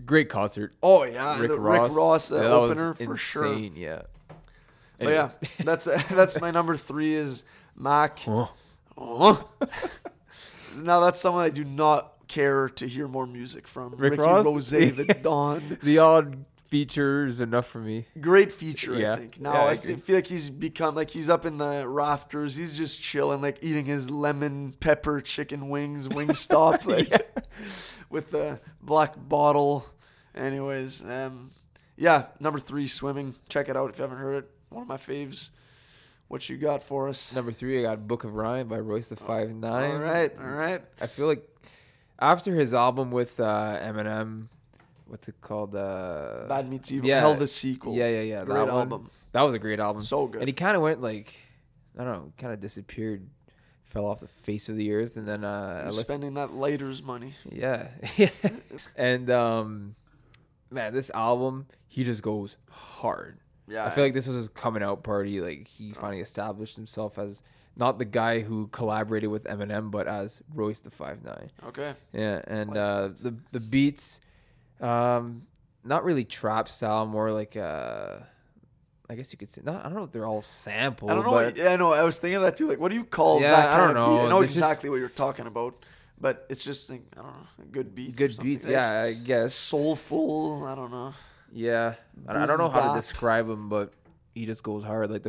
Great concert. Oh, yeah. Rick Ross opener for sure. Insane, yeah. Anyway. But yeah, that's my number 3 is Mac. Oh. Oh. Now, that's someone I do not care to hear more music from. Ricky Rose, The Dawn. The odd feature is enough for me. Great feature, yeah. I think. Now, yeah, I feel like he's become, like, he's up in the rafters. He's just chilling, like, eating his lemon pepper chicken wings, Wingstop, like, with the black bottle. Anyways, yeah, number 3, Swimming. Check it out if you haven't heard it. One of my faves. What you got for us? Number 3, I got Book of Rhyme by Royce the 5'9". All right. I feel like after his album with Eminem, what's it called? Bad Meets Evil. Yeah. Hell, the sequel. Yeah. Great album. That was a great album. So good. And he kind of went, like, I don't know, kind of disappeared, fell off the face of the earth. And then spending that lighter's money. Yeah. And, man, this album, he just goes hard. Yeah. I feel like this was his coming out party. Like, he finally established himself as not the guy who collaborated with Eminem, but as Royce the 5'9". Okay. Yeah, and the beats, not really trap style, more like I guess you could say. Not, I don't know if they're all sampled. I don't know. I know. I was thinking that too. Like, what do you call that kind of beat? I know exactly what you're talking about, but it's just like, I don't know, good beats. Good beats. Like, yeah, I guess soulful. I don't know. Yeah, I don't know how to describe him, but he just goes hard. Like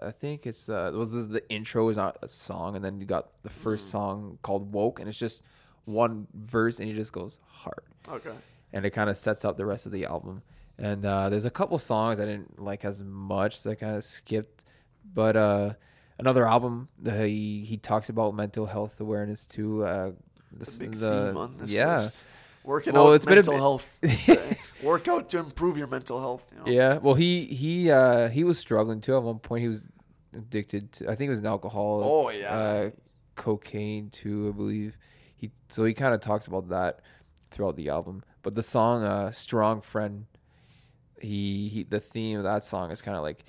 I think it's the intro is not a song, and then you got the first song called Woke, and it's just one verse, and he just goes hard. Okay. And it kind of sets up the rest of the album. And there's a couple songs I didn't like as much, so I kind of skipped. But another album, he talks about mental health awareness too. That's a big theme on this list. Working out mental health. Work out to improve your mental health. You know? Yeah. Well, he was struggling too. At one point, he was addicted to, I think it was an alcohol. Oh, yeah. Cocaine too, I believe. So he kind of talks about that throughout the album. But the song "Strong Friend," the theme of that song is kind of like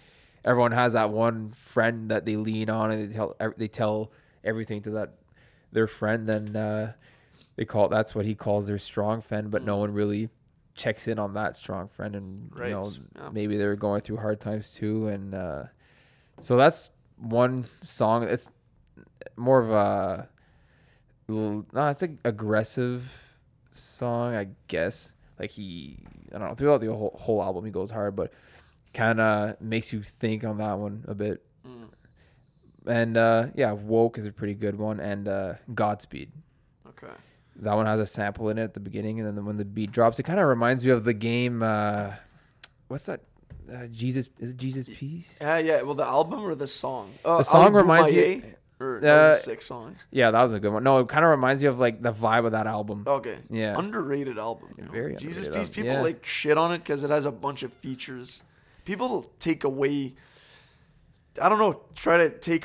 everyone has that one friend that they lean on, and they tell everything to their friend. Then. That's what he calls their strong friend, but no one really checks in on that strong friend, and right. You know, yeah. Maybe they're going through hard times too, and so that's one song. It's more of it's an aggressive song, I guess. Like I don't know. Throughout the whole album, he goes hard, but kind of makes you think on that one a bit. Mm. And Woke is a pretty good one, and Godspeed. Okay. That one has a sample in it at the beginning, and then when the beat drops, it kind of reminds me of the game. What's that? Jesus, is it Jesus Peace? Yeah. Well, the album or the song? The song reminds me. That was a sick song. Yeah, that was a good one. No, it kind of reminds me of like the vibe of that album. Okay. Yeah. Underrated album. You know? Very underrated. Jesus Peace. People like shit on it because it has a bunch of features. People take away. I don't know, try to take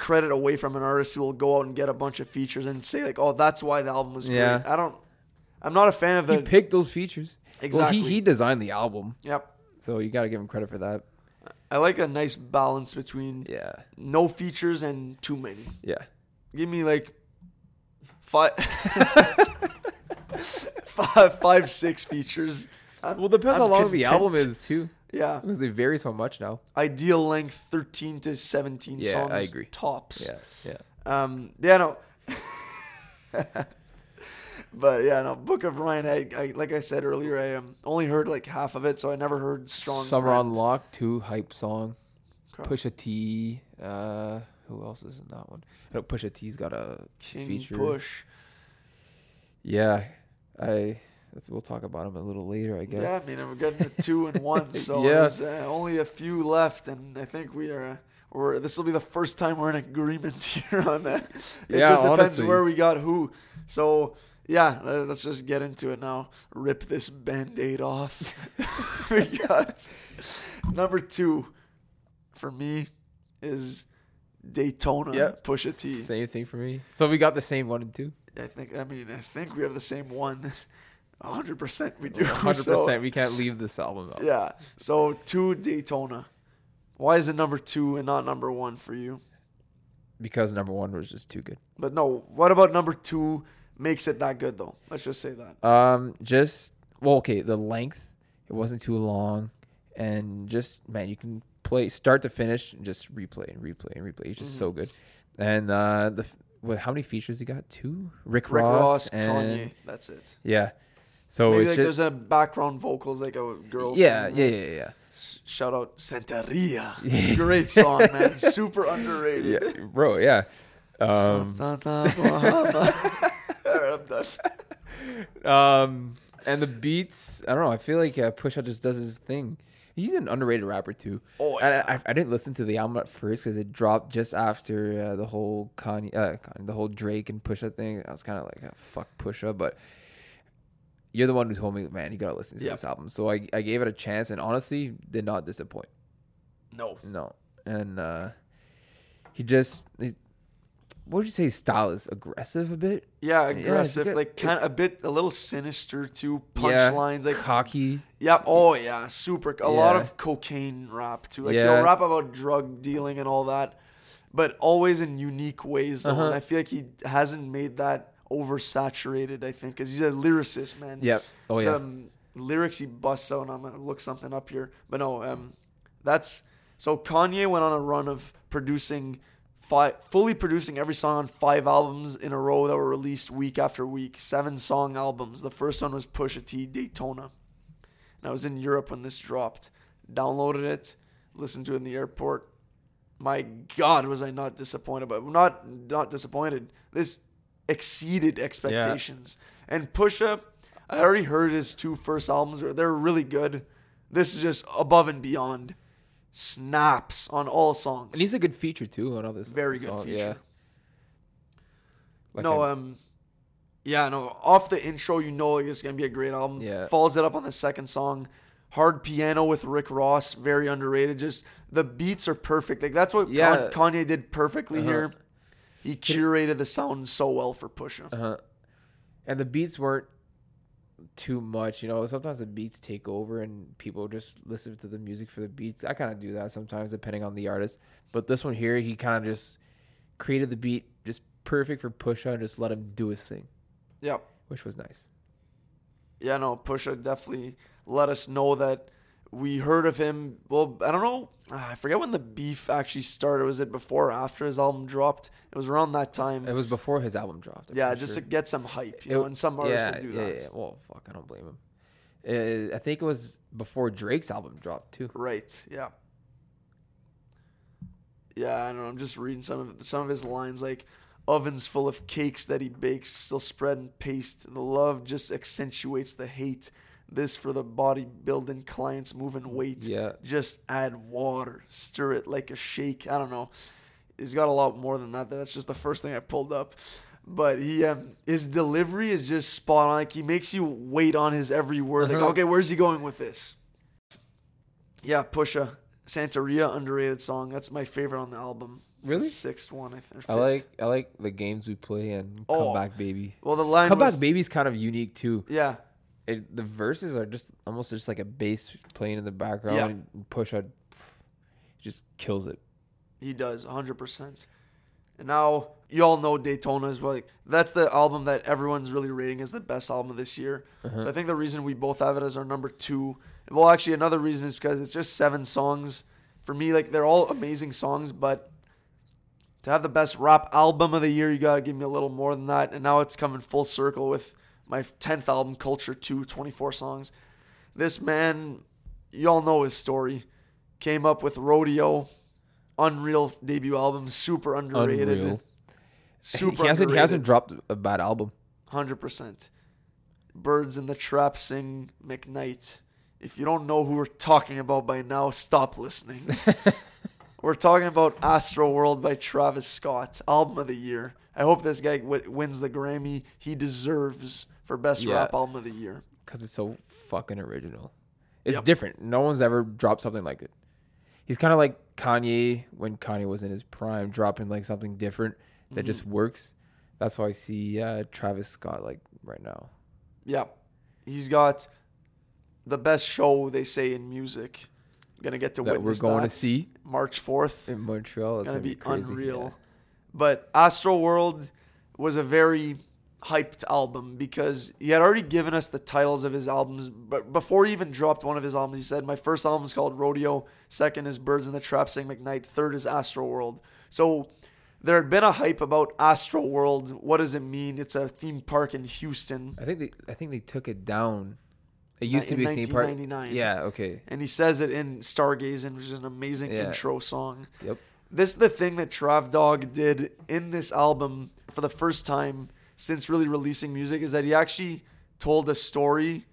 credit away from an artist who will go out and get a bunch of features and say like, oh, that's why the album was great. I'm not a fan of that. He picked those features. Exactly. Well, he designed the album. Yep. So you got to give him credit for that. I like a nice balance between no features and too many. Yeah. Give me like 5, 6 features. Well, depends how long the album is too. Yeah, because they vary so much now. Ideal length 13 to 17 songs. Yeah, I agree. Tops. Yeah. Yeah, no. But yeah, no. Book of Ryan. I like I said earlier, I only heard like half of it, so I never heard strong. Summer Friend. On Lock 2 hype song. Crap. Pusha T. Who else is in that one? I know Pusha T's got a King feature. Push. Yeah, we'll talk about him a little later, I guess. Yeah, I mean, we're getting to 2 and 1, so yeah. There's only a few left, and I think we are. Or this will be the first time we're in agreement here on that. It just depends honestly. Where we got who. So yeah, let's just get into it now. Rip this Band-Aid off. We got number 2 for me is Daytona. Yep. Pusha T. Same thing for me. So we got the same 1 and 2. I think we have the same one. 100% we do. 100%. So, we can't leave this album out. Yeah. So 2 Daytona. Why is it number 2 and not number 1 for you? Because number 1 was just too good. But no, what about number 2 makes it that good though? Let's just say that. The length. It wasn't too long, and just you can play start to finish and just replay. It's just so good, and how many features he got? 2. Rick Ross and Kanye. That's it. Yeah. So maybe there's a background vocals, like a girl. Yeah. Shout out Santeria. Great song, man. Super underrated. Yeah, bro, yeah. I'm done. And the beats, I don't know. I feel like Pusha just does his thing. He's an underrated rapper too. Oh, yeah. I didn't listen to the album at first because it dropped just after the whole the whole Drake and Pusha thing. I was kind of like, fuck Pusha, but you're the one who told me, man, you gotta listen to this album. So I gave it a chance, and honestly, did not disappoint. No. And what would you say his style is? Aggressive a bit? Yeah, aggressive. Yeah, like kind of a little sinister too. Punchlines, like cocky. Yeah. Oh yeah, super. A lot of cocaine rap too. Like he'll rap about drug dealing and all that, but always in unique ways. Uh-huh. And I feel like he hasn't made that oversaturated, I think, because he's a lyricist, man. Yep. Oh yeah. Lyrics he busts out, and I'm gonna look something up here. But no, that's so Kanye went on a run of fully producing every song on 5 albums in a row that were released week after week, 7 song albums. The first one was Pusha T, Daytona. And I was in Europe when this dropped. Downloaded it, listened to it in the airport. My God, was I not disappointed? But not disappointed. This exceeded expectations. Yeah. And Pusha, I already heard his 2 first albums. They're really good. This is just above and beyond. Snaps on all songs. And he's a good feature too on all this. Very good song. Feature. Yeah. Off the intro, it's going to be a great album. Yeah. Follows it up on the second song. Hard Piano with Rick Ross. Very underrated. Just the beats are perfect. Like that's what Kanye did perfectly here. He curated the sound so well for Pusha. Uh-huh. And the beats weren't too much. You know, sometimes the beats take over and people just listen to the music for the beats. I kind of do that sometimes depending on the artist. But this one here, he kind of just created the beat just perfect for Pusha and just let him do his thing. Yep. Which was nice. Yeah, no, Pusha definitely let us know that we heard of him. Well, I don't know. I forget when the beef actually started. Was it before or after his album dropped? It was around that time. It was before his album dropped. Just to get some hype. You know, and some artists would do that. Yeah, well, fuck, I don't blame him. I think it was before Drake's album dropped, too. Right, yeah. Yeah, I don't know. I'm just reading some of his lines, like, ovens full of cakes that he bakes, still spread and paste. The love just accentuates the hate. This for the bodybuilding clients moving weight. Yeah. Just add water. Stir it like a shake. I don't know. He's got a lot more than that. That's just the first thing I pulled up. But he his delivery is just spot on. Like, he makes you wait on his every word. Like, okay, where's he going with this? Yeah, Pusha. Santeria, underrated song. That's my favorite on the album. It's really? The 6th one, I think. I like The Games We Play and Comeback Baby. Well, the line Comeback Baby's kind of unique, too. Yeah. The verses are just almost just like a bass playing in the background. Yeah. And Pusha just kills it. He does, 100%. And now you all know Daytona is like, that's the album that everyone's really rating as the best album of this year. Uh-huh. So I think the reason we both have it as our number two, well, actually another reason is because it's just 7 songs. For me, like, they're all amazing songs, but to have the best rap album of the year, you got to give me a little more than that. And now it's coming full circle with my 10th album, Culture 2, 24 songs. This man, you all know his story, came up with Rodeo, unreal debut album, super underrated. Unreal. Super underrated. He hasn't dropped a bad album. 100%. Birds in the Trap Sing McKnight. If you don't know who we're talking about by now, stop listening. We're talking about Astroworld by Travis Scott, album of the year. I hope this guy wins the Grammy he deserves for best rap album of the year. Because it's so fucking original. It's different. No one's ever dropped something like it. He's kind of like Kanye when Kanye was in his prime, dropping like something different that just works. That's why I see Travis Scott like right now. Yeah. He's got the best show, they say, in music. I'm gonna get to that witness that. We're going to see March 4th in Montreal. It's gonna be crazy. Unreal. Yeah. But Astroworld was a very hyped album because he had already given us the titles of his albums. But before he even dropped one of his albums, he said, "My first album is called Rodeo. Second is Birds in the Trap Sing McKnight. Third is Astroworld." So there had been a hype about Astroworld. What does it mean? It's a theme park in Houston. I think they took it down. It used to be a theme park. 1999. Yeah, okay. And he says it in Stargazing, which is an amazing intro song. Yep. This is the thing that Trav Dogg did in this album for the first time since really releasing music, is that he actually told a story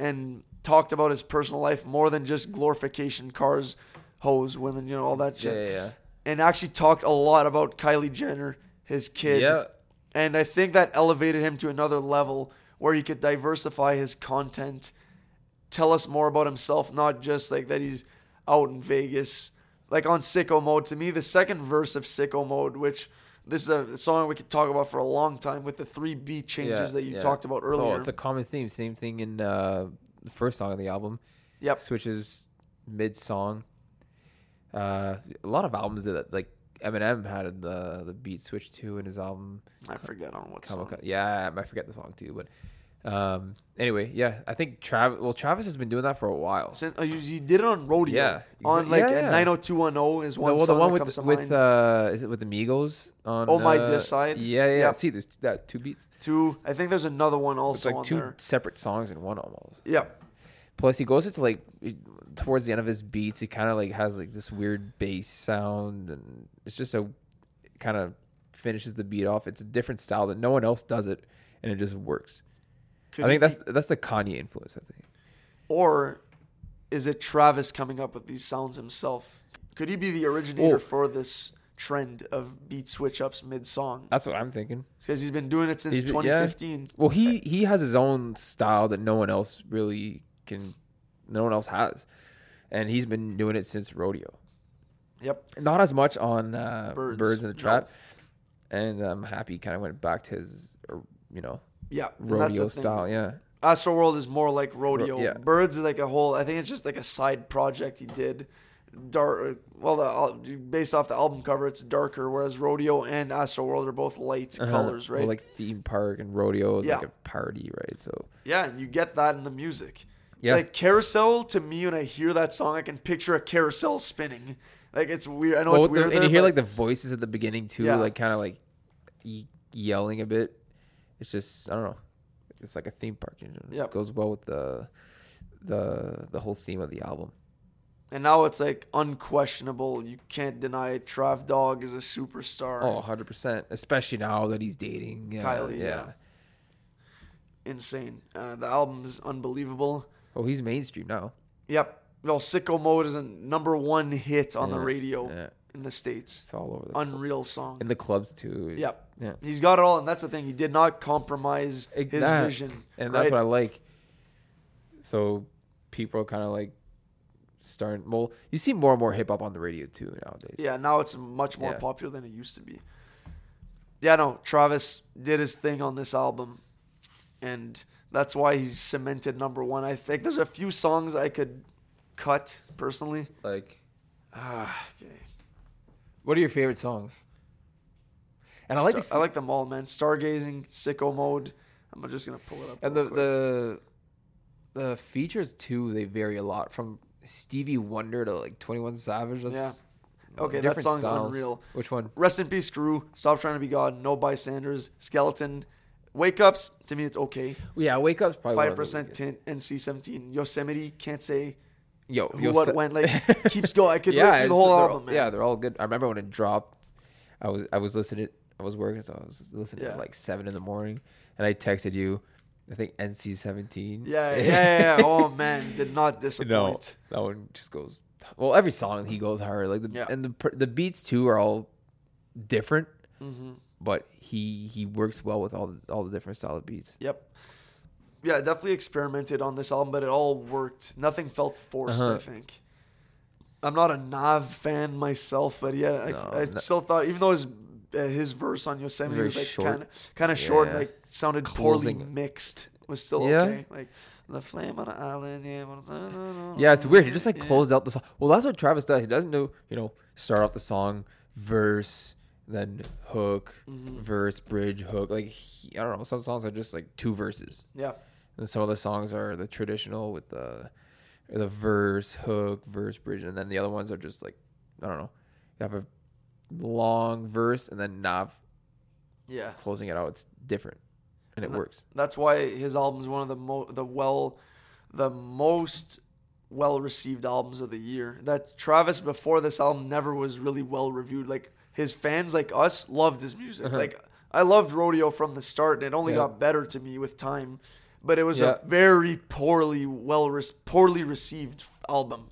and talked about his personal life more than just glorification, cars, hoes, women, you know, all that shit. Yeah. And actually talked a lot about Kylie Jenner, his kid. Yeah. And I think that elevated him to another level where he could diversify his content, tell us more about himself, not just like that he's out in Vegas. Like on Sicko Mode, to me, the second verse of Sicko Mode, which this is a song we could talk about for a long time with the 3B changes that you talked about earlier. Oh, it's a common theme. Same thing in the first song of the album. Yep. Switches mid-song. A lot of albums that like Eminem had the beat switch to in his album. I forget on what song. Yeah, I forget the song too, but... Anyway, yeah, I think Travis has been doing that for a while. Since, he did it on Rodeo. Yeah. Exactly. On like 90210 is one. Song the one that comes with is it with the Migos on? Oh my, this side. Yeah. See, there's that 2 beats. 2. I think there's another one also. It's like on 2 there. Separate songs in one almost. Yeah. Plus, he goes into like towards the end of his beats, he kind of like has like this weird bass sound, and it's just it kind of finishes the beat off. It's a different style that no one else does it, and it just works. I think that's the Kanye influence, I think. Or is it Travis coming up with these sounds himself? Could he be the originator for this trend of beat switch-ups mid-song? That's what I'm thinking. Because he's been doing it since 2015. Yeah. Well, he has his own style that no one else has. And he's been doing it since Rodeo. Yep. Not as much on Birds in the Trap. No. And I'm happy he kind of went back to his, Yeah, Rodeo style, yeah. Astroworld is more like Rodeo. Birds is like a whole, I think it's just like a side project he did. Based off the album cover, it's darker, whereas Rodeo and Astroworld are both light colors, right? Well, like theme park and Rodeo is like a party, right? So yeah, and you get that in the music. Yeah. Like Carousel, to me, when I hear that song, I can picture a carousel spinning. Like it's weird. I know it's weird. And you hear like the voices at the beginning too, like kind of like yelling a bit. It's just, I don't know. It's like a theme park. You know? Yep. It goes well with the whole theme of the album. And now it's like unquestionable. You can't deny it. Trav Dogg is a superstar. Oh, 100%. Especially now that he's dating. Kylie, Insane. The album is unbelievable. Oh, he's mainstream now. Yep. No, Sicko Mode is a number 1 hit on the radio. Yeah. In the States. It's all over the place. Unreal song. In the clubs, too. Yep. Yeah. He's got it all, and that's the thing. He did not compromise his vision. And that's what I like. So people are kind of like starting... Well, you see more and more hip-hop on the radio, too, nowadays. Yeah, now it's much more popular than it used to be. Yeah, no, Travis did his thing on this album, and that's why he's cemented number 1. I think there's a few songs I could cut, personally. Like? Okay. What are your favorite songs? And I like I like them all, man. Stargazing, Sicko Mode. I'm just gonna pull it up. And the features too, they vary a lot from Stevie Wonder to like 21 Savage. That's okay, that song's styles. Unreal. Which one? Rest in Peace, Screw. Stop Trying to Be God. No Bystanders. Skeleton. Wake Ups. To me, it's okay. Yeah, Wake Ups probably 5% Tint. NC17. Yosemite. Can't Say. What Went. Like keeps going. I could listen to the whole album. All, man. Yeah, they're all good. I remember when it dropped. I was listening. I was working, so I was listening to like 7 a.m. And I texted you, I think NC17. Yeah. Oh man, did not disappoint. No, that one just goes. Well, every song he goes hard. Like and the beats too are all different. Mm-hmm. But he works well with all the different style of beats. Yep. Yeah, definitely experimented on this album, but it all worked. Nothing felt forced. I think. I'm not a Nav fan myself, but still thought, even though his verse on Yosemite was like kind of short, and like sounded poorly mixed. It was still okay. Like the flame on the island. Yeah, it's weird. He just like closed out the song. Well, that's what Travis does. He doesn't do start off the song, verse, then hook, verse, bridge, hook. Like I don't know. Some songs are just like two verses. Yeah. And some of the songs are the traditional with the verse, hook, verse, bridge, and then the other ones are just like I don't know. You have a long verse and then Nav closing it out. It's different and it works. That's why his album is one of the most well received albums of the year. That Travis before this album never was really well reviewed. Like his fans like us loved his music. Like I loved Rodeo from the start and it only got better to me with time, but it was a very poorly received album.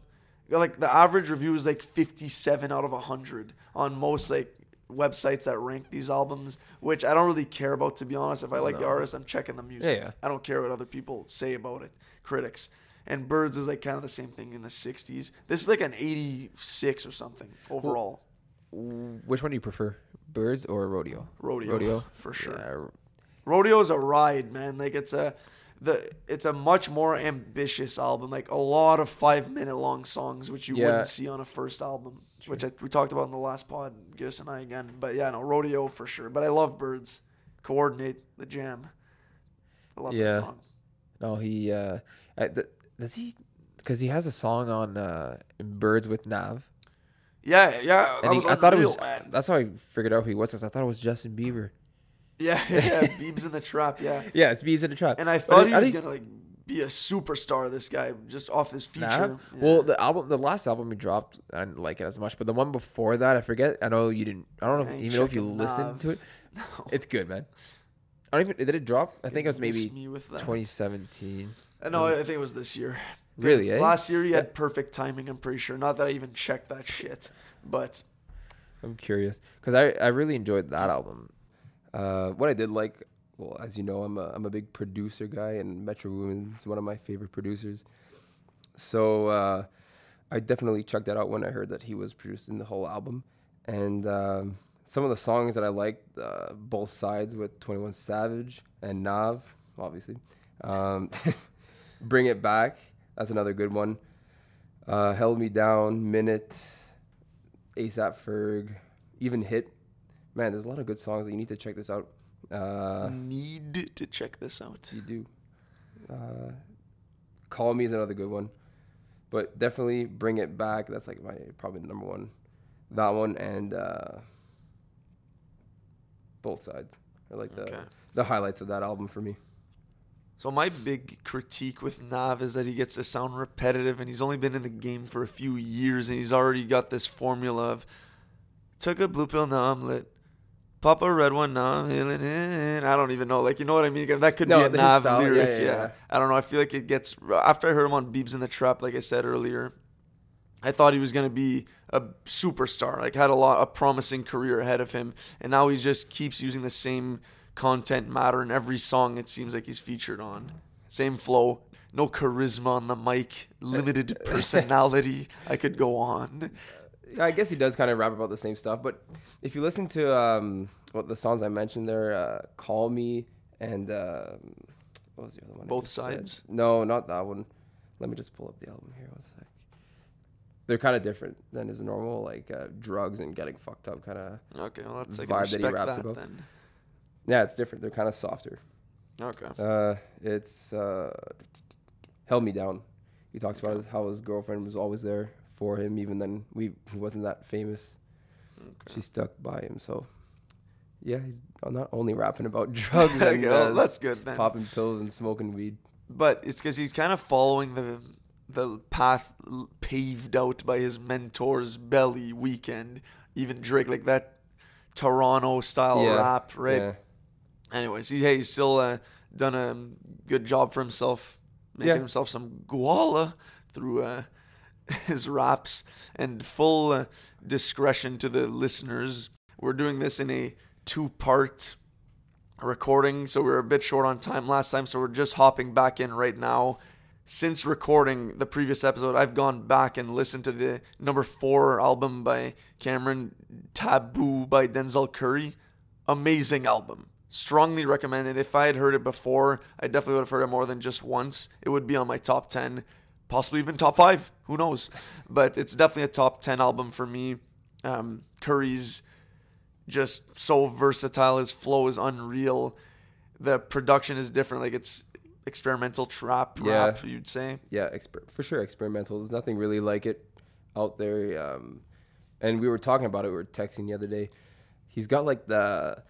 Like the average review is like 57 out of 100 on most like websites that rank these albums, which I don't really care about, to be honest. If I like the artist, I'm checking the music. Yeah. I don't care what other people say about it, critics. And Birds is like kind of the same thing in the 60s. This is like an 86 or something overall. Which one do you prefer, Birds or Rodeo? Rodeo. For sure. Yeah. Rodeo is a ride, man. Like it's a much more ambitious album, like a lot of 5-minute long songs, which you wouldn't see on a first album, which we talked about in the last pod, Gus and I again. But Rodeo for sure. But I love Birds, Coordinate, The Jam. I love that song. No, he does he? Because he has a song on Birds with Nav. Yeah. I thought it was. Man. That's how I figured out who he was. Cause I thought it was Justin Bieber. Yeah, Biebs in the Trap, Yeah, it's Biebs in the Trap. And I thought he was going to like be a superstar, this guy, just off his feature. Yeah. Well, the last album he dropped, I didn't like it as much, but the one before that, I forget. I know you didn't, I don't know even know if you listened to it. No. It's good, man. Did it drop? I think it was maybe 2017. No, I think it was this year. Really, eh? Last year he had perfect timing, I'm pretty sure. Not that I even checked that shit, but. I'm curious, because I really enjoyed that album. What I did like, well, as you know, I'm a big producer guy, and Metro Boomin's one of my favorite producers. So I definitely checked that out when I heard that he was producing the whole album. And some of the songs that I liked, both sides with 21 Savage and Nav, obviously. Bring It Back, that's another good one. Held Me Down, Minute, ASAP Ferg, even Hit. Man, there's a lot of good songs that you need to check this out. You do. Call Me is another good one. But definitely Bring It Back. That's like my probably number one. That one and Both Sides are like the highlights of that album for me. So my big critique with Nav is that he gets to sound repetitive, and he's only been in the game for a few years, and he's already got this formula of took a blue pill, now I'm lit. Pop a red one, now I'm healing it. I don't even know. Like, you know what I mean? That could be a Nav lyric. Yeah. I don't know. I feel like it gets... After I heard him on Biebs in the Trap, like I said earlier, I thought he was going to be a superstar. Like, had a promising career ahead of him. And now he just keeps using the same content matter in every song it seems like he's featured on. Same flow. No charisma on the mic. Limited personality. I could go on. I guess he does kind of rap about the same stuff, but if you listen to what the songs I mentioned there, Call Me and what was the other one? Both Sides? No, not that one. Let me just pull up the album here one sec. They're kind of different than his normal, like, drugs and getting fucked up kind of okay, well, that's, like, vibe that he raps about. Then. Yeah, it's different. They're kind of softer. Okay. It's Held Me Down. He talks about how his girlfriend was always there for him, even then he wasn't that famous. Okay. She stuck by him, so... Yeah, he's not only rapping about drugs and that's good, then. Popping pills and smoking weed. But it's because he's kind of following the path paved out by his mentor's belly weekend. Even Drake, like that Toronto-style rap, right? Yeah. Anyways, he's still done a good job for himself, making himself some guala through his raps. And full discretion to the listeners, we're doing this in a two-part recording, so we were a bit short on time last time, so we're just hopping back in right now. Since recording the previous episode, I've gone back and listened to the number 4 album by Cameron, Taboo by Denzel Curry. Amazing album. Strongly recommended. If I had heard it before, I definitely would have heard it more than just once. It would be on my top 10, possibly even top 5. Who knows? But it's definitely a top 10 album for me. Curry's just so versatile. His flow is unreal. The production is different. Like, it's experimental trap rap, you'd say. Yeah, for sure experimental. There's nothing really like it out there. And we were talking about it. We were texting the other day. He's got, like, the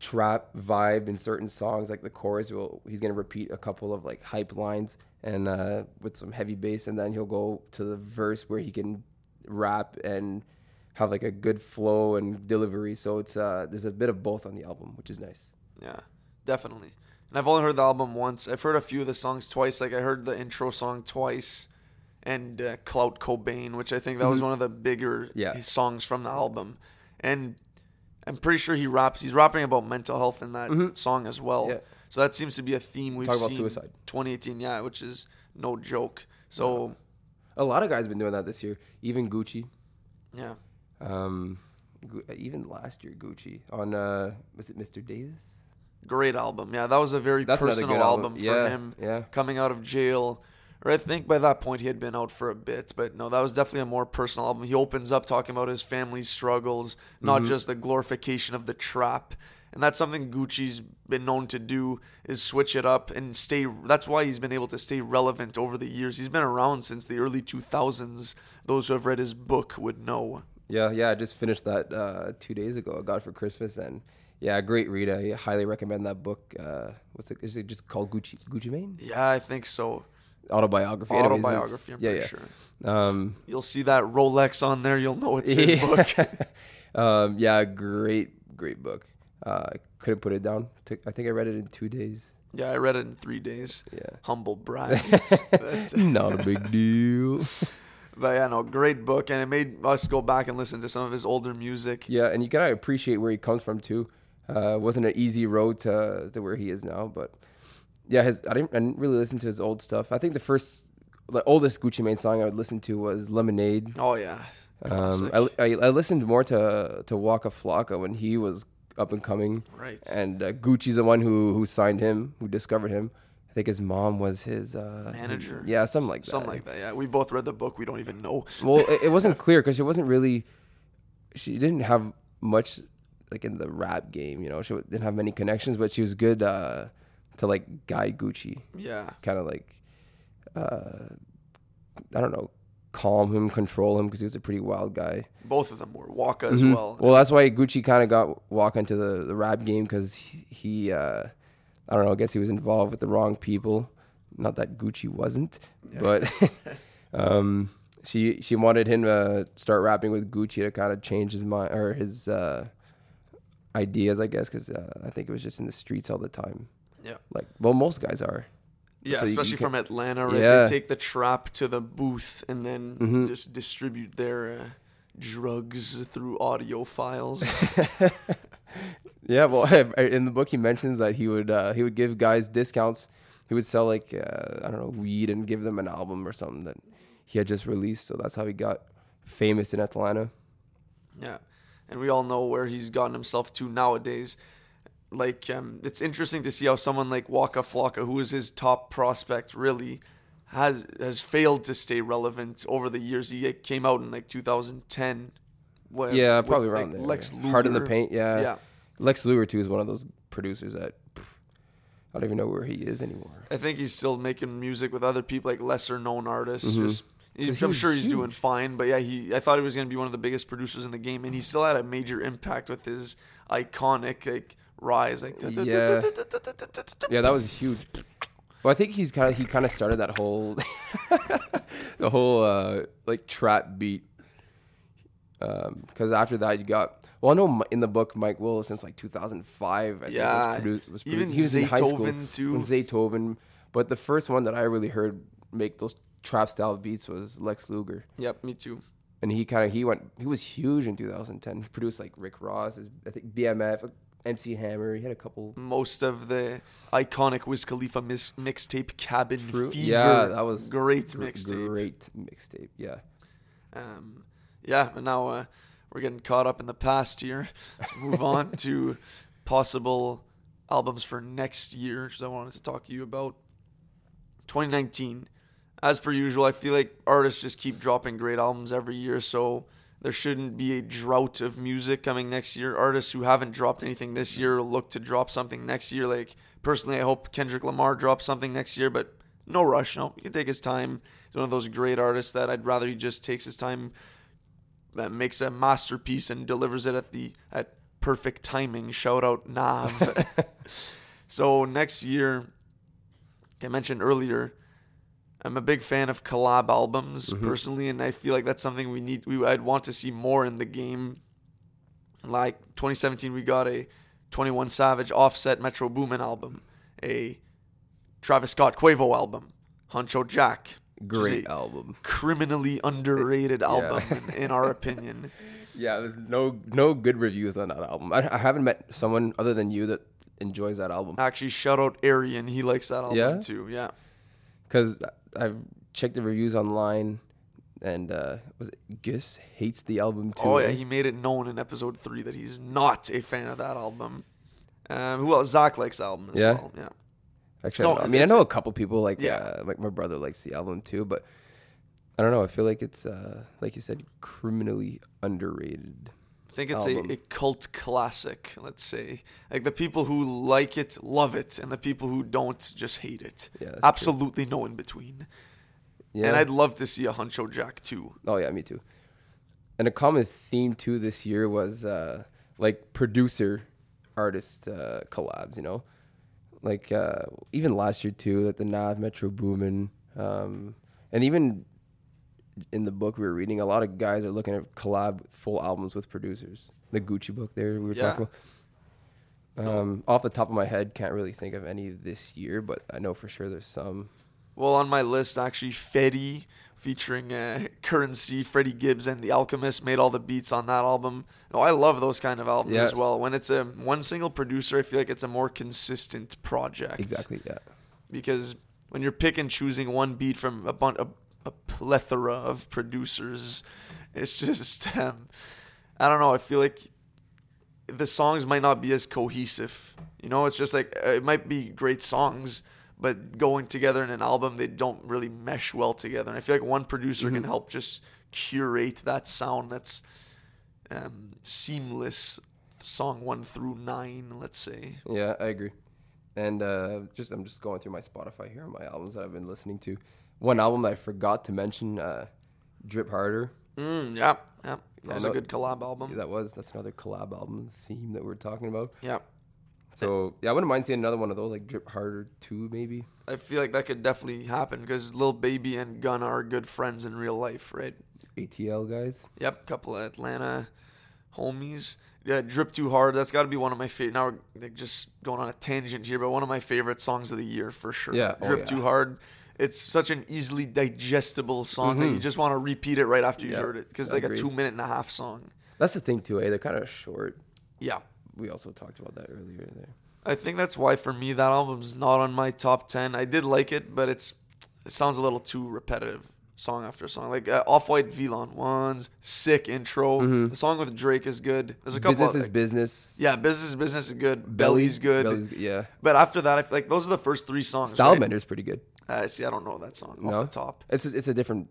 trap vibe in certain songs. Like, the chorus, he's going to repeat a couple of, like, hype lines and with some heavy bass. And then he'll go to the verse where he can rap and have like a good flow and delivery, so it's there's a bit of both on the album, which is nice. Yeah, definitely. And I've only heard the album once. I've heard a few of the songs twice. Like, I heard the intro song twice, and Clout Cobain, which I think that was one of the bigger songs from the album. And I'm pretty sure he's rapping about mental health in that song as well. Yeah. So that seems to be a theme we've seen. Suicide. 2018, which is no joke. So a lot of guys have been doing that this year. Even Gucci. Yeah. Even last year, Gucci on was it Mr. Davis? Great album. Yeah, that was a very personal album for him. Yeah. Coming out of jail, or I think by that point he had been out for a bit, but no, that was definitely a more personal album. He opens up talking about his family's struggles, not just the glorification of the trap. And that's something Gucci's been known to do, is switch it up and stay. That's why he's been able to stay relevant over the years. He's been around since the early 2000s. Those who have read his book would know. Yeah, I just finished that 2 days ago. I got it for Christmas, and great read. I highly recommend that book. Is it just called Gucci Mane? Yeah, I think so. Autobiography, anyways, I'm pretty sure. You'll see that Rolex on there. You'll know it's his book. Great book. I couldn't put it down. I think I read it in 2 days. Yeah, I read it in 3 days. Yeah. Humble brag. Not a big deal. But yeah, no, great book, and it made us go back and listen to some of his older music. Yeah, and you gotta appreciate where he comes from too. It wasn't an easy road to where he is now, but yeah, I didn't really listen to his old stuff. I think the oldest Gucci Mane song I would listen to was Lemonade. Oh yeah, I listened more to Waka Flocka when he was up and coming. Right. And Gucci's the one who signed him, who discovered him. I think his mom was his manager. Yeah, something like that. Yeah, we both read the book. We don't even know. Well, it wasn't clear because she didn't have much like in the rap game. You know, she didn't have many connections, but she was good to like guide Gucci. Yeah, kind of like I don't know, calm him, control him because he was a pretty wild guy. Both of them were Waka as well. Well, that's why Gucci kind of got Waka into the rap game because he I don't know, I guess he was involved with the wrong people. Not that Gucci wasn't, but she wanted him to start rapping with Gucci to kind of change his mind or his ideas, I guess, because I think it was just in the streets all the time. Yeah. Like, well, most guys are. Yeah, so especially from Atlanta, right? Yeah. They take the trap to the booth and then just distribute their drugs through audio files. Yeah, well, in the book he mentions that he would give guys discounts. He would sell like I don't know, weed and give them an album or something that he had just released. So that's how he got famous in Atlanta. Yeah, and we all know where he's gotten himself to nowadays. Like, it's interesting to see how someone like Waka Flocka, who was his top prospect, really has failed to stay relevant over the years. He came out in like 2010. Yeah, probably around there. Lex Luger. Hard in the Paint, yeah. Lex Luger, too, is one of those producers that I don't even know where he is anymore. I think he's still making music with other people, like lesser-known artists. Mm-hmm. I'm sure he's doing fine, but yeah, I thought he was going to be one of the biggest producers in the game, and he still had a major impact with his iconic rise. Yeah, that was huge. Well, I think he kind of started that whole the whole trap beat. Because after that, you got I know in the book Mike Willis since like 2005. I think was produced. Even he was in high school too. When Zaytoven, but the first one that I really heard make those trap style beats was Lex Luger. Yep, me too. And he was huge in 2010. He produced like Rick Ross, I think BMF, MC Hammer. He had a couple. Most of the iconic Wiz Khalifa mixtape Cabin Fever. Yeah, that was great mixtape. Great mixtape. Yeah. Yeah, but now we're getting caught up in the past here. Let's move on to possible albums for next year, which I wanted to talk to you about. 2019. As per usual, I feel like artists just keep dropping great albums every year, so there shouldn't be a drought of music coming next year. Artists who haven't dropped anything this year look to drop something next year. Like, personally, I hope Kendrick Lamar drops something next year, but no rush. No, he can take his time. He's one of those great artists that I'd rather he just takes his time, that makes a masterpiece and delivers it at perfect timing. Shout out Nav. So next year, like I mentioned earlier, I'm a big fan of collab albums personally, and I feel like that's something I'd want to see more in the game. Like 2017, we got a 21 Savage Offset Metro Boomin album, a Travis Scott Quavo album, Huncho Jack. Great album. Criminally underrated album, in our opinion. Yeah, there's no good reviews on that album. I haven't met someone other than you that enjoys that album. Actually, shout out Arian. He likes that album too. Yeah. Because I've checked the reviews online, and was it Gus hates the album too. Oh, yeah. He made it known in episode 3 that he's not a fan of that album. Who else? Zach likes the album as well. Yeah. Actually, I know a couple people like my brother likes the album too, but I don't know. I feel like it's like you said, criminally underrated. I think it's a cult classic. Let's say like the people who like it love it, and the people who don't just hate it. Yeah, absolutely true. No in between. Yeah, and I'd love to see a Huncho Jack too. Oh yeah, me too. And a common theme too this year was like producer artist collabs. You know. Like, even last year, too, like the Nav, Metro Boomin. And even in the book we were reading, a lot of guys are looking at collab full albums with producers. The Gucci book there we were talking about. Off the top of my head, can't really think of any this year, but I know for sure there's some. Well, on my list, actually, Fetty featuring Currency, Freddie Gibbs, and The Alchemist made all the beats on that album. No, I love those kind of albums as well. When it's a one single producer, I feel like it's a more consistent project. Exactly, yeah. Because when you're pick and choosing one beat from a plethora of producers, it's just, I don't know, I feel like the songs might not be as cohesive. You know, it's just like, it might be great songs, but going together in an album, they don't really mesh well together. And I feel like one producer can help just curate that sound that's seamless, song 1 through 9, let's say. Yeah, I agree. And I'm just going through my Spotify here, my albums that I've been listening to. One album that I forgot to mention, Drip Harder. Yeah. That was a good collab album. Yeah, that's another collab album theme that we're talking about. Yeah. So, yeah, I wouldn't mind seeing another one of those, like Drip Harder 2, maybe. I feel like that could definitely happen because Lil Baby and Gunna are good friends in real life, right? ATL guys. Yep, couple of Atlanta homies. Yeah, Drip Too Hard, that's got to be one of my favorite. Now we're just going on a tangent here, but one of my favorite songs of the year for sure. Yeah, Drip Too Hard. It's such an easily digestible song that you just want to repeat it right after you've heard it because it's like a 2-minute-and-a-half song. That's the thing, too, eh? They're kind of short. Yeah. We also talked about that earlier there. I think that's why, for me, that album's not on my top 10. I did like it, but it sounds a little too repetitive, song after song. Like Off-White VLON 1's sick intro. Mm-hmm. The song with Drake is good. There's a couple Business is Business. Yeah, Business is Business is good. Belly's good. But after that, I feel like those are the first 3 songs. Style Bender's pretty good. See, I don't know that song off the top. It's a different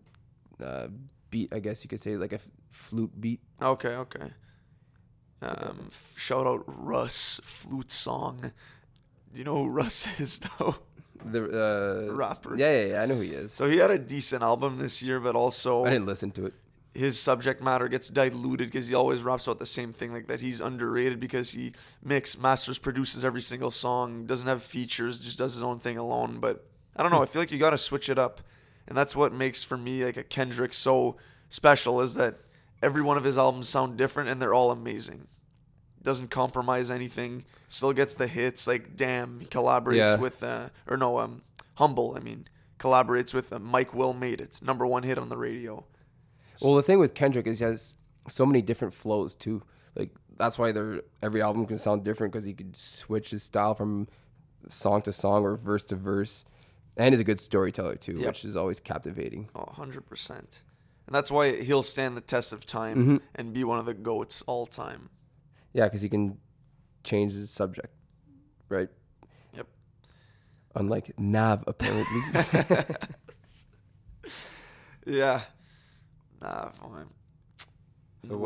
beat, I guess you could say, like a flute beat. Okay. Shout out Russ, Flute Song. Do you know who Russ is, though? The rapper. Yeah, I know who he is. So he had a decent album this year, but also... I didn't listen to it. His subject matter gets diluted because he always raps about the same thing, like that he's underrated because he masters, produces every single song, doesn't have features, just does his own thing alone. But I don't know. I feel like you got to switch it up. And that's what makes, for me, like a Kendrick so special, is that every one of his albums sound different and they're all amazing. Doesn't compromise anything. Still gets the hits. Like, damn, he collaborates with... Humble, I mean. Collaborates with Mike Will Made It. Number one hit on the radio. Well, the thing with Kendrick is he has so many different flows, too. Like, that's why every album can sound different, because he could switch his style from song to song or verse to verse. And he's a good storyteller, too, which is always captivating. Oh, 100%. And that's why he'll stand the test of time and be one of the GOATs all time. Yeah, because he can change his subject, right? Yep. Unlike Nav, apparently. Yeah. Nav. So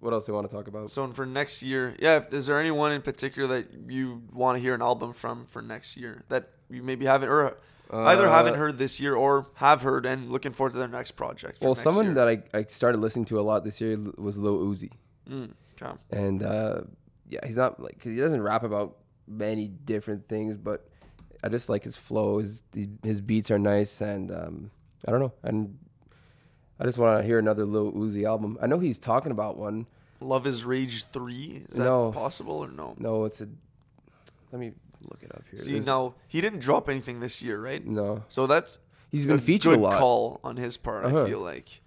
what else do you want to talk about? So for next year, is there anyone in particular that you want to hear an album from for next year that you maybe haven't, or either haven't heard this year or have heard and looking forward to their next project? Well, someone that I started listening to a lot this year was Lil Uzi. Okay. And he's not like, cause he doesn't rap about many different things, but I just like his flow. His beats are nice, and I don't know, and I just want to hear another Lil Uzi album. I know he's talking about one. Love Is Rage 3. Is that possible or no? No, let me look it up here. See, now he didn't drop anything this year, right? No. So that's he's been featured a lot. Good call on his part. I feel like.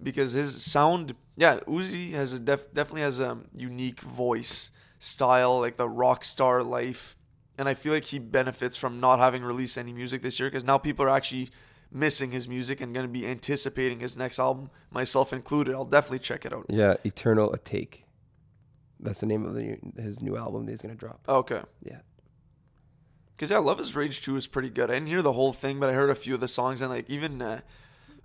Because his sound, Uzi has definitely has a unique voice, style, like the rock star life. And I feel like he benefits from not having released any music this year, because now people are actually missing his music and going to be anticipating his next album, myself included. I'll definitely check it out. Yeah, Eternal A Take. That's the name of his new album that he's going to drop. Okay. Yeah. Because, Love Is Rage 2 is pretty good. I didn't hear the whole thing, but I heard a few of the songs, and like even...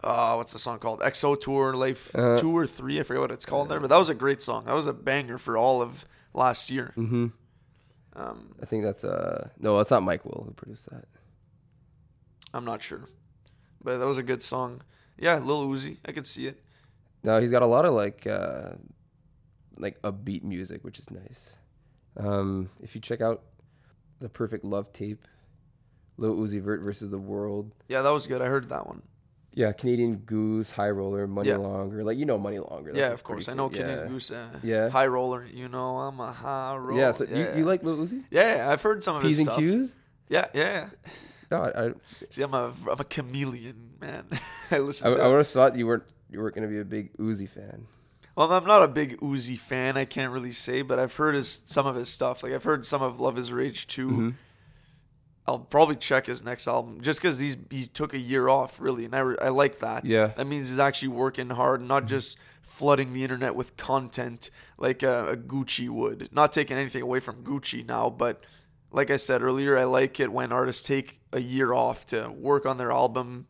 what's the song called? EXO Tour, Life 2 or 3. I forget what it's called there, but that was a great song. That was a banger for all of last year. Mm-hmm. I think that's... no, that's not Mike Will who produced that. I'm not sure. But that was a good song. Yeah, Lil Uzi. I could see it. No, he's got a lot of like upbeat music, which is nice. If you check out The Perfect Love Tape, Lil Uzi Vert versus The World. Yeah, that was good. I heard that one. Yeah, Canadian Goose, High Roller, Money Longer. Like, you know Money Longer. That's of course. I know Canadian Goose. High Roller. You know I'm a high roller. Yeah, so you like Lil Uzi? Yeah, I've heard some of his stuff. P's and Q's? Yeah. No, see, I'm a chameleon, man. I would have thought you weren't going to be a big Uzi fan. Well, I'm not a big Uzi fan, I can't really say, but I've heard some of his stuff. Like, I've heard some of Love Is Rage 2. Mm-hmm. I'll probably check his next album just because he took a year off, really, and I like that. Yeah. That means he's actually working hard, not just flooding the internet with content like a Gucci would. Not taking anything away from Gucci now, but like I said earlier, I like it when artists take a year off to work on their album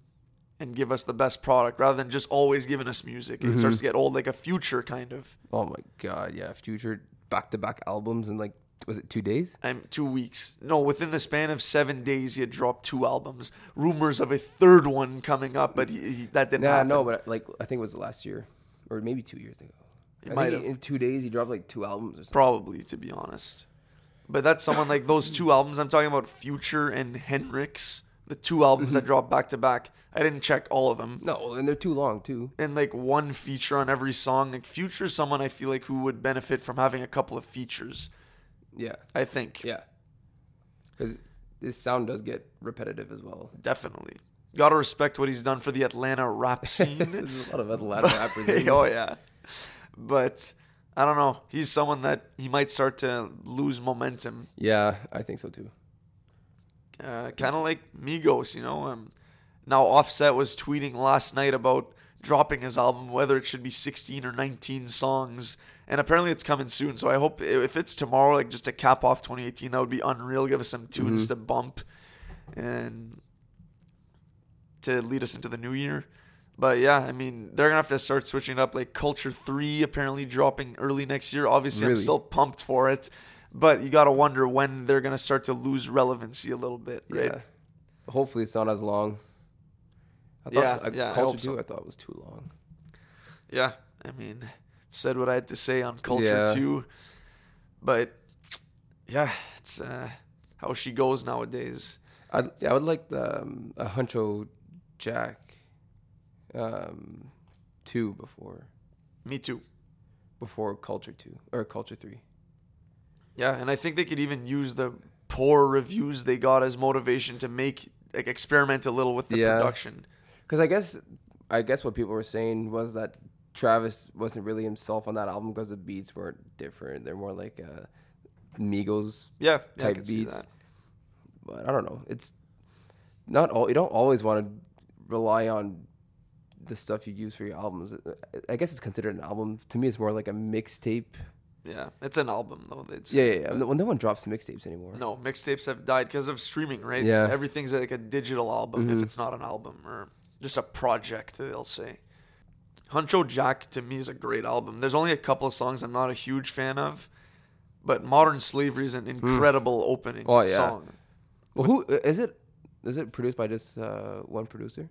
and give us the best product rather than just always giving us music. Mm-hmm. It starts to get old, like a Future kind of. Oh, my God, yeah. Future back-to-back albums and like... Was it 2 days? 2 weeks. No, within the span of 7 days, he had dropped 2 albums. Rumors of a third one coming up, but that didn't happen. No, but like I think it was last year, or maybe 2 years ago. In 2 days, he dropped like 2 albums or something. Probably, to be honest. But that's someone like those 2 albums. I'm talking about Future and Hendrix, the 2 albums that dropped back to back. I didn't check all of them. No, and they're too long, too. And like one feature on every song. Like Future's someone I feel like who would benefit from having a couple of features. Yeah. I think. Yeah. Because this sound does get repetitive as well. Definitely. Got to respect what he's done for the Atlanta rap scene. There's a lot of Atlanta rappers. Oh, yeah. But I don't know. He's someone that he might start to lose momentum. Yeah, I think so too. Kind of like Migos, you know. Now Offset was tweeting last night about dropping his album, whether it should be 16 or 19 songs. And apparently it's coming soon, so I hope if it's tomorrow, like just to cap off 2018, that would be unreal. Give us some tunes to bump, and to lead us into the new year. But yeah, I mean, they're going to have to start switching up. Like Culture 3 apparently dropping early next year. Obviously, really? I'm still pumped for it. But you got to wonder when they're going to start to lose relevancy a little bit, right? Yeah. Hopefully, it's not as long. Culture 2, so. I thought was too long. Yeah, I mean, said what I had to say on Culture 2. But yeah, it's how she goes nowadays. I would like a Huncho Jack 2 before. Me too. Before Culture 2 or Culture 3. Yeah, and I think they could even use the poor reviews they got as motivation to make experiment a little with the production. Because I guess what people were saying was that Travis wasn't really himself on that album because the beats weren't different. They're more like Migos type beats. But I don't know. It's not all. You don't always want to rely on the stuff you use for your albums. I guess it's considered an album. To me, it's more like a mixtape. Yeah, it's an album though. Well, no one drops mixtapes anymore. No, mixtapes have died because of streaming, right? Yeah, everything's like a digital album if it's not an album or just a project. They'll say. Huncho Jack to me is a great album. There's only a couple of songs I'm not a huge fan of, but Modern Slavery is an incredible opening song. Well, who is it? Is it produced by just one producer?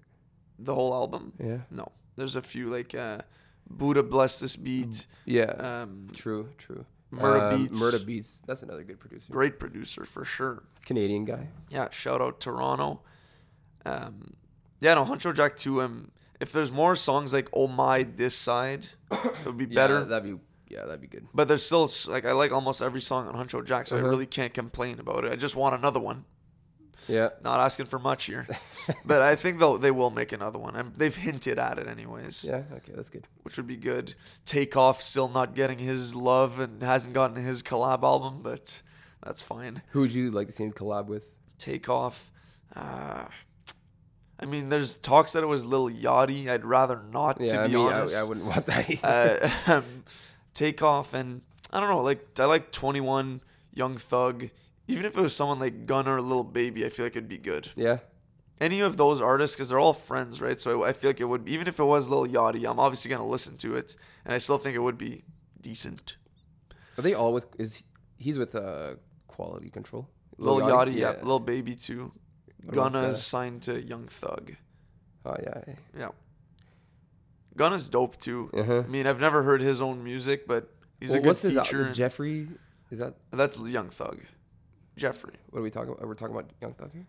The whole album? Yeah. No, there's a few like Buddha Bless This Beat. Yeah. True. Murda Beats. That's another good producer. Great producer for sure. Canadian guy. Yeah. Shout out Toronto. Huncho Jack 2. If there's more songs like "Oh My This Side," it would be better. That'd be good. But there's still I like almost every song on Huncho Jack, so I really can't complain about it. I just want another one. Yeah. Not asking for much here, but I think they will make another one. They've hinted at it anyways. Yeah. Okay, that's good. Which would be good. Takeoff still not getting his love and hasn't gotten his collab album, but that's fine. Who would you like to see him collab with? Takeoff. I mean, there's talks that it was Lil Yachty. I'd rather not, to be honest. I wouldn't want that either. Takeoff and, I don't know, I like 21, Young Thug. Even if it was someone like Gunna or Lil Baby, I feel like it'd be good. Yeah. Any of those artists, because they're all friends, right? So I feel like it would, even if it was Lil Yachty, I'm obviously going to listen to it. And I still think it would be decent. Are they all with, he's with Quality Control? Lil Yachty, yeah. Lil Baby too. Gunna is signed to Young Thug. Oh, yeah. Yeah. Gunna's dope, too. Uh-huh. I mean, I've never heard his own music, but he's a good feature. What's his Jeffrey? Is that? That's Young Thug. Jeffrey. What are we talking about? We're talking about Young Thug here?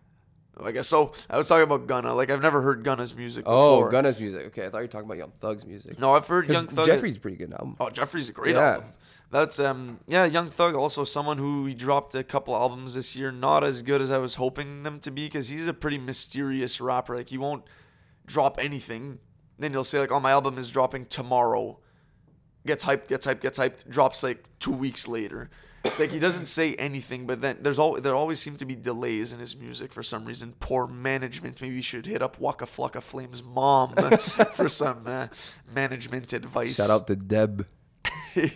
I guess so. I was talking about Gunna. I've never heard Gunna's music before. Oh, Gunna's music. Okay, I thought you were talking about Young Thug's music. No, I've heard Young Thug. Jeffrey's pretty good album. Oh, Jeffrey's a great album. That's, Young Thug, also someone who he dropped a couple albums this year. Not as good as I was hoping them to be because he's a pretty mysterious rapper. He won't drop anything. Then he'll say, my album is dropping tomorrow. Gets hyped, drops, 2 weeks later. He doesn't say anything, but then there always seem to be delays in his music for some reason. Poor management. Maybe you should hit up Waka Flocka Flame's mom for some management advice. Shout out to Deb. Yeah.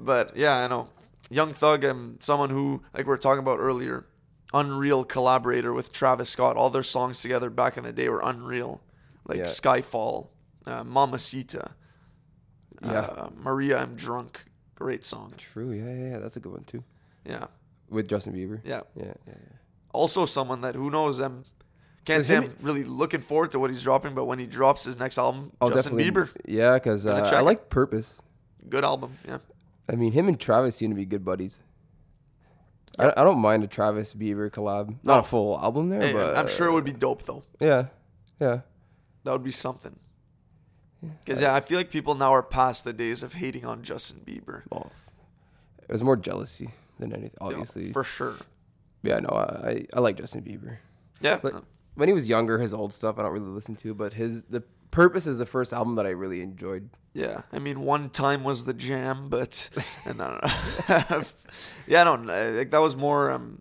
But, I know. Young Thug, someone who, we were talking about earlier, unreal collaborator with Travis Scott. All their songs together back in the day were unreal. Skyfall, Mamacita, Maria, I'm Drunk. Great song. True, yeah. That's a good one, too. Yeah. With Justin Bieber. Yeah. Also someone that, who knows, can't say I'm really looking forward to what he's dropping, but when he drops his next album, Justin Bieber. Yeah, because I like Purpose. Good album, yeah. I mean, him and Travis seem to be good buddies. Yep. I don't mind a Travis Bieber collab. Not a full album there, but... I'm sure it would be dope, though. Yeah. That would be something. Because, I feel like people now are past the days of hating on Justin Bieber. Well, it was more jealousy than anything, obviously. Yeah, for sure. Yeah, no, I like Justin Bieber. Yeah. But when he was younger, his old stuff I don't really listen to, but the Purpose is the first album that I really enjoyed. Yeah, I mean, One Time was the jam, but I don't know. I don't know. That was more, I don't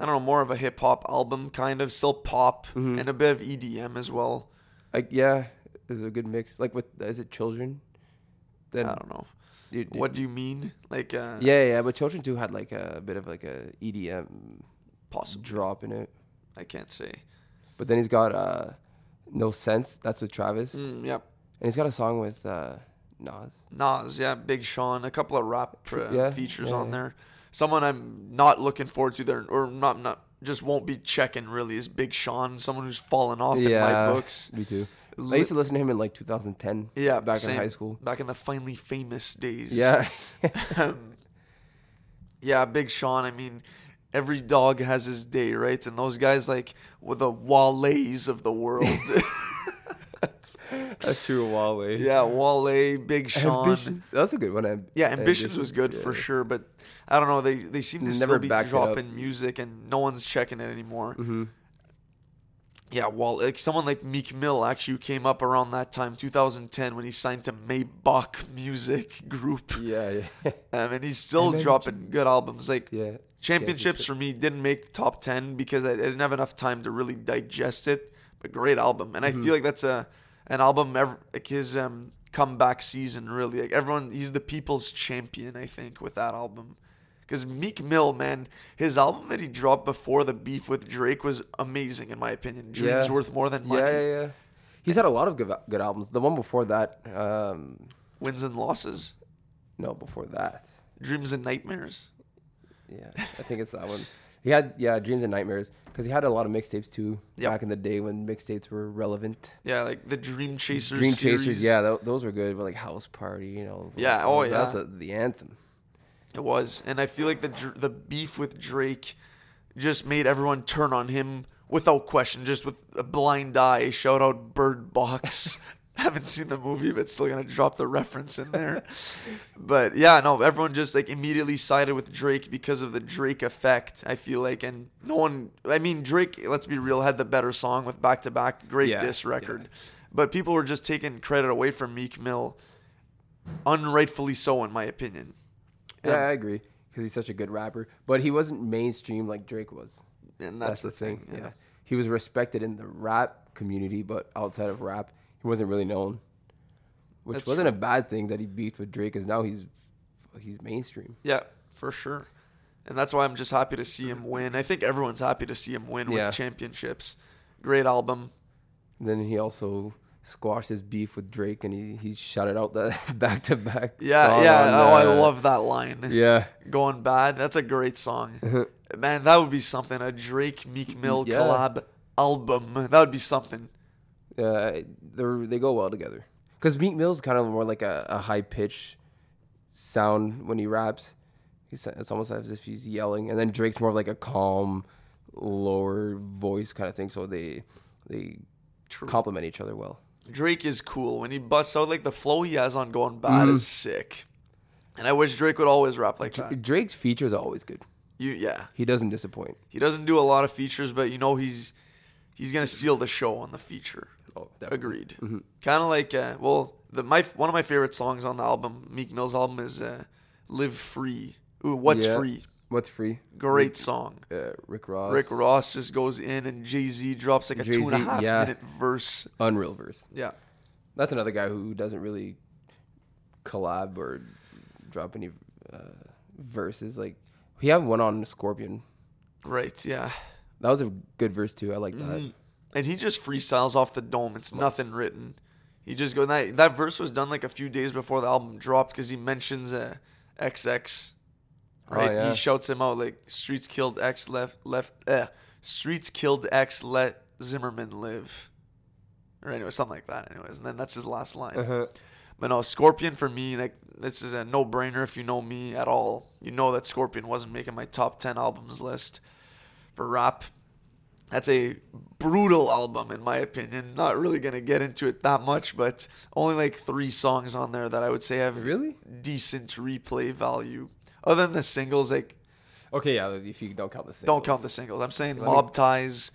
know, more of a hip hop album, kind of still pop and a bit of EDM as well. It was a good mix. Is it Children? Then I don't know. What do you mean? But Children 2 had a bit of a EDM possible drop in it. I can't say. But then he's got No Sense. That's with Travis. Yep. And he's got a song with Nas. Nas, yeah. Big Sean. A couple of rap features on there. Someone I'm not looking forward to there, or not just won't be checking really, is Big Sean. Someone who's fallen off in my books. Me too. I used to listen to him in like 2010. Yeah, back in high school. Back in the Finally Famous days. Yeah. Yeah, Big Sean. I mean, every dog has his day, right? And those guys like were the Wale's of the world. That's true, Wale. Yeah, Wale, Big Sean. Ambitions. That's a good one. Ambitions was good for sure, but I don't know. They seem to still be dropping music, and no one's checking it anymore. Mm-hmm. Yeah, like someone like Meek Mill actually came up around that time, 2010, when he signed to Maybach Music Group. Yeah, yeah. And he's still dropping good albums. Like Championships for me didn't make top 10 because I didn't have enough time to really digest it. But great album, and I feel like that's an album like his comeback season really. Like everyone, he's the people's champion, I think, with that album. Because Meek Mill, man, his album that he dropped before the beef with Drake was amazing, in my opinion. Dreams Worth More Than Money. Yeah. He's had a lot of good albums. The one before that. Wins and Losses? No, before that. Dreams and Nightmares? Yeah, I think it's that one. He had, Dreams and Nightmares. Because he had a lot of mixtapes, too, back in the day when mixtapes were relevant. Yeah, like the Dream Chasers series. Those were good. But like House Party, you know. Yeah, That's the anthem. It was, and I feel like the beef with Drake just made everyone turn on him without question, just with a blind eye. Shout out Bird Box. Haven't seen the movie, but still going to drop the reference in there. But everyone just like immediately sided with Drake because of the Drake effect, I feel like. And Drake, let's be real, had the better song with Back to Back, great diss record. Yeah. But people were just taking credit away from Meek Mill, unrightfully so, in my opinion. Yeah, I agree, because he's such a good rapper. But he wasn't mainstream like Drake was. And that's the thing. Yeah. He was respected in the rap community, but outside of rap, he wasn't really known. Which wasn't a bad thing that he beefed with Drake, because now he's mainstream. Yeah, for sure. And that's why I'm just happy to see him win. I think everyone's happy to see him win with Championships. Great album. And then he also squashed his beef with Drake, and he shouted out the back-to-back song. I love that line. Yeah. Going Bad. That's a great song. Man, that would be something. A Drake-Meek Mill collab album. That would be something. Yeah, they go well together. Because Meek Mill's kind of more like a high-pitched sound when he raps. It's almost as if he's yelling. And then Drake's more of like a calm, lower voice kind of thing. So they complement each other well. Drake is cool. When he busts out, like the flow he has on Going Bad is sick. And I wish Drake would always rap like that. Drake's features are always good. He doesn't disappoint. He doesn't do a lot of features, but he's going to seal the show on the feature. Oh, agreed. Mm-hmm. Kind of like, one of my favorite songs on the album, Meek Mill's album, is Live Free. Ooh, What's Free? What's Free? Great song. Rick Ross. Rick Ross just goes in, and Jay-Z drops like a 2.5-minute verse. Unreal verse. Yeah. That's another guy who doesn't really collab or drop any verses. Like, he had one on Scorpion. Right, yeah. That was a good verse, too. I like that. And he just freestyles off the dome. It's nothing written. He just goes... That verse was done like a few days before the album dropped because he mentions XX... Right, He shouts him out like "Streets killed X, Streets killed X, let Zimmerman live," or anyway, something like that. Anyways, and then that's his last line. Uh-huh. But no, Scorpion for me, like this is a no-brainer. If you know me at all, you know that Scorpion wasn't making my top 10 albums list for rap. That's a brutal album in my opinion. Not really gonna get into it that much, but only like 3 songs on there that I would say have decent replay value. Other than the singles, like... Okay, yeah, if you don't count the singles. Don't count the singles. I'm saying Mob Ties.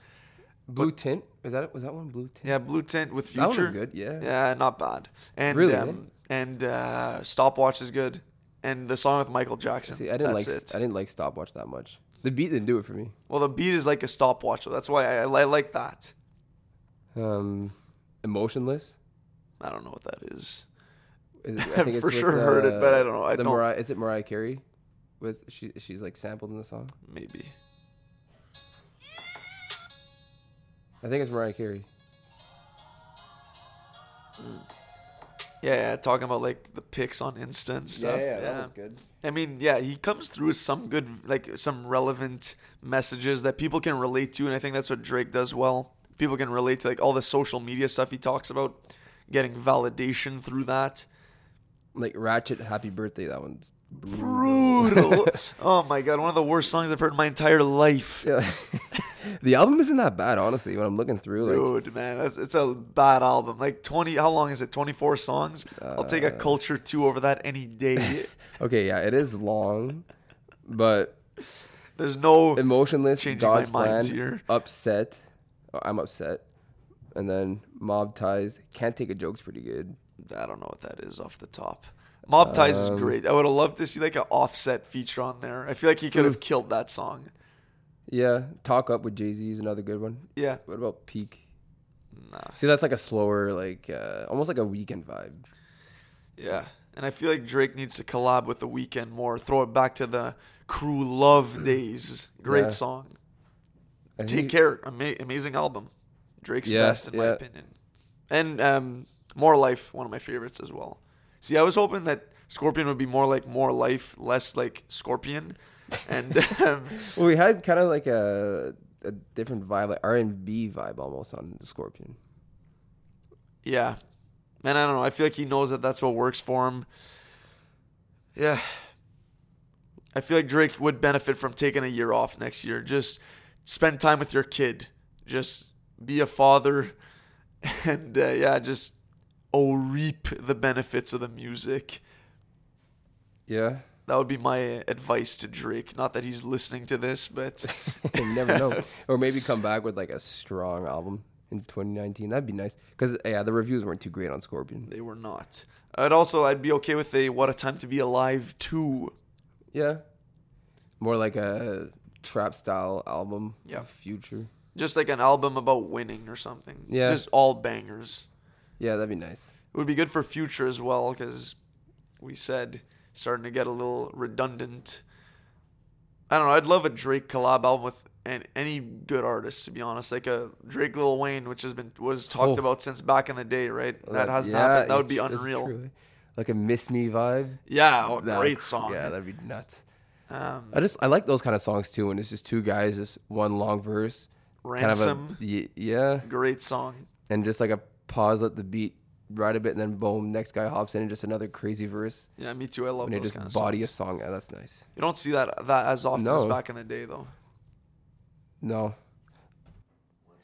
Blue Tint? Was that one Blue Tint? Yeah, Blue Tint with Future. That one is good, yeah. Yeah, not bad. And, really? And Stopwatch is good. And the song with Michael Jackson. See, I didn't like Stopwatch that much. The beat didn't do it for me. Well, the beat is like a stopwatch, so that's why I like that. Emotionless? I don't know what that is. I think heard it, but I don't know. Is it Mariah Carey? She's like sampled in the song. Maybe. I think it's Mariah Carey. Yeah, talking about like the pics on Insta and stuff. Yeah, that was good. I mean, yeah, he comes through with some good, like some relevant messages that people can relate to, and I think that's what Drake does well. People can relate to like all the social media stuff he talks about, getting validation through that. Like Ratchet, Happy Birthday, that one's brutal. Oh my god, one of the worst songs I've heard in my entire life. Yeah. The album isn't that bad, honestly, when I'm looking through. Dude, man, it's a bad album. Like 20, how long is it? 24 songs? I'll take a Culture 2 over that any day. Okay, yeah, it is long, but there's no emotionless. God's Plan here. Upset. Oh, I'm upset. And then Mob Ties. Can't Take a Joke's pretty good. I don't know what that is off the top. Mob Ties is great. I would have loved to see like an Offset feature on there. I feel like he could have killed that song. Yeah. Talk Up with Jay-Z is another good one. Yeah. What about Peak? Nah. See, that's like a slower, like almost like a Weeknd vibe. Yeah. And I feel like Drake needs to collab with The Weeknd more. Throw it back to the Crew Love days. Great song. Take Care. Amazing album. Drake's best in my opinion. And More Life, one of my favorites as well. See, I was hoping that Scorpion would be more like More Life, less like Scorpion. And well, we had kind of like a different vibe, like R&B vibe almost on Scorpion. Yeah. Man, I don't know. I feel like he knows that that's what works for him. Yeah. I feel like Drake would benefit from taking a year off next year. Just spend time with your kid. Just be a father. And, just... reap the benefits of the music. Yeah. That would be my advice to Drake. Not that he's listening to this, but... You never know. Or maybe come back with, like, a strong album in 2019. That'd be nice. Because, yeah, the reviews weren't too great on Scorpion. They were not. I'd be okay with a What a Time to Be Alive 2. Yeah. More like a trap-style album. Yeah. Future. Just like an album about winning or something. Yeah. Just all bangers. Yeah, that'd be nice. It would be good for Future as well, because we said starting to get a little redundant. I don't know. I'd love a Drake collab album with any good artist, to be honest. Like a Drake Lil Wayne, which was talked about since back in the day, right? That hasn't happened. That would be unreal. Like a Miss Me vibe. Yeah, great song. Yeah, that'd be nuts. I like those kind of songs too, when it's just two guys, just one long verse. Ransom. Kind of great song. And just like a pause, let the beat ride a bit, and then boom, next guy hops in and just another crazy verse. Yeah, me too. I love those kind of songs. When they just body a song. Yeah, that's nice. You don't see that as often as back in the day, though. No.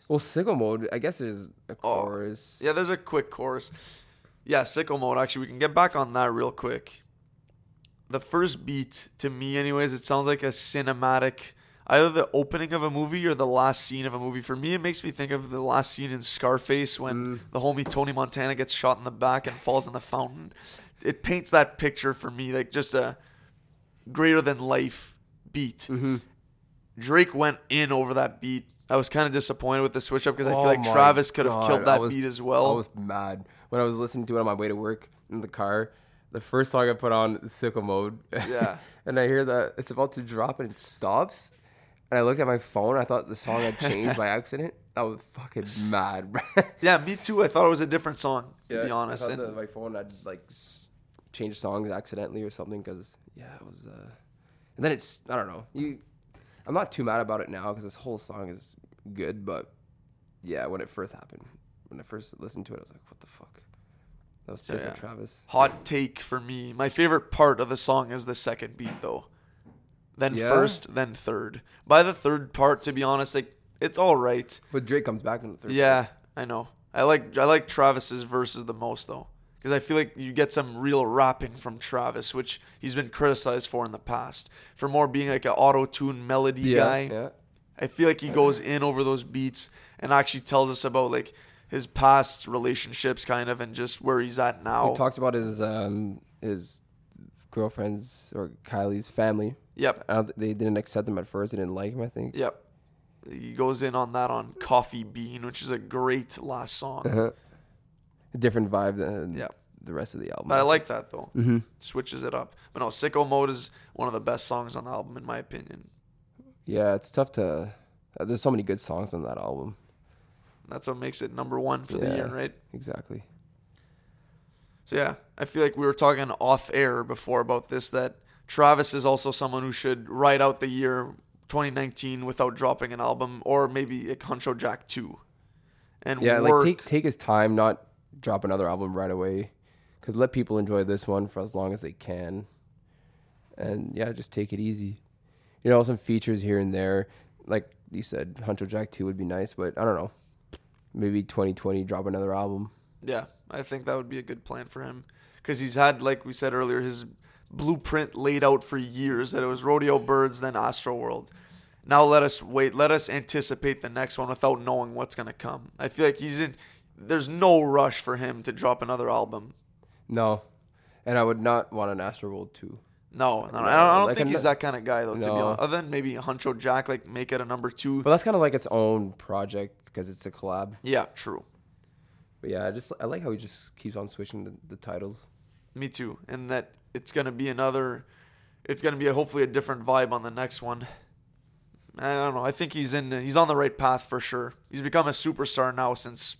Well, Sicko Mode, I guess there's a chorus. Yeah, there's a quick chorus. Yeah, Sicko Mode, actually, we can get back on that real quick. The first beat, to me anyways, it sounds like a cinematic... Either the opening of a movie or the last scene of a movie. For me, it makes me think of the last scene in Scarface when the homie Tony Montana gets shot in the back and falls in the fountain. It paints that picture for me, like just a greater than life beat. Mm-hmm. Drake went in over that beat. I was kind of disappointed with the switch up because I feel like Travis could have killed that beat as well. I was mad. When I was listening to it on my way to work in the car, the first song I put on is Sicko Mode. Yeah. And I hear that it's about to drop and it stops. And I looked at my phone. I thought the song had changed by accident. I was fucking mad, bro. Yeah, me too. I thought it was a different song, to be honest. I thought my phone had, like, changed songs accidentally or something because, it was... And then it's... I don't know. I'm not too mad about it now because this whole song is good, but, yeah, when it first happened, when I first listened to it, I was like, what the fuck? That was just Travis. Hot take for me. My favorite part of the song is the second beat, though. Then first, then third. By the third part, to be honest, like it's all right. But Drake comes back in the third. Yeah, part. I know. I like Travis's verses the most though, because I feel like you get some real rapping from Travis, which he's been criticized for in the past for more being like an auto-tune melody guy. Yeah. I feel like he goes in over those beats and actually tells us about like his past relationships, kind of, and just where he's at now. He talks about his girlfriend's or Kylie's family. Yep. They didn't accept him at first. They didn't like him, I think. Yep. He goes in on that on Coffee Bean, which is a great last song. Uh-huh. A different vibe than the rest of the album. But I like that, though. Mm-hmm. Switches it up. But no, Sicko Mode is one of the best songs on the album, in my opinion. Yeah, it's tough to... There's so many good songs on that album. That's what makes it number one for the year, right? Exactly. So, yeah, I feel like we were talking off air before about this, that Travis is also someone who should ride out the year 2019 without dropping an album, or maybe a Huncho Jack 2. And work. Like take his time, not drop another album right away. Because let people enjoy this one for as long as they can. And, yeah, just take it easy. You know, some features here and there. Like you said, Huncho Jack 2 would be nice, but I don't know. Maybe 2020, drop another album. Yeah, I think that would be a good plan for him. Because he's had, like we said earlier, his blueprint laid out for years. That it was Rodeo Birds, then Astroworld. Now let us wait. Let us anticipate the next one without knowing what's going to come. I feel like there's no rush for him to drop another album. No. And I would not want an Astroworld 2. No. I don't think he's that kind of guy, though, to be honest. Other than maybe Huncho Jack, like, make it a number 2. But that's kind of like its own project because it's a collab. Yeah, true. But, yeah, I like how he just keeps on switching the titles. Me too. And that it's going to be hopefully a different vibe on the next one. I don't know. I think he's on the right path for sure. He's become a superstar now since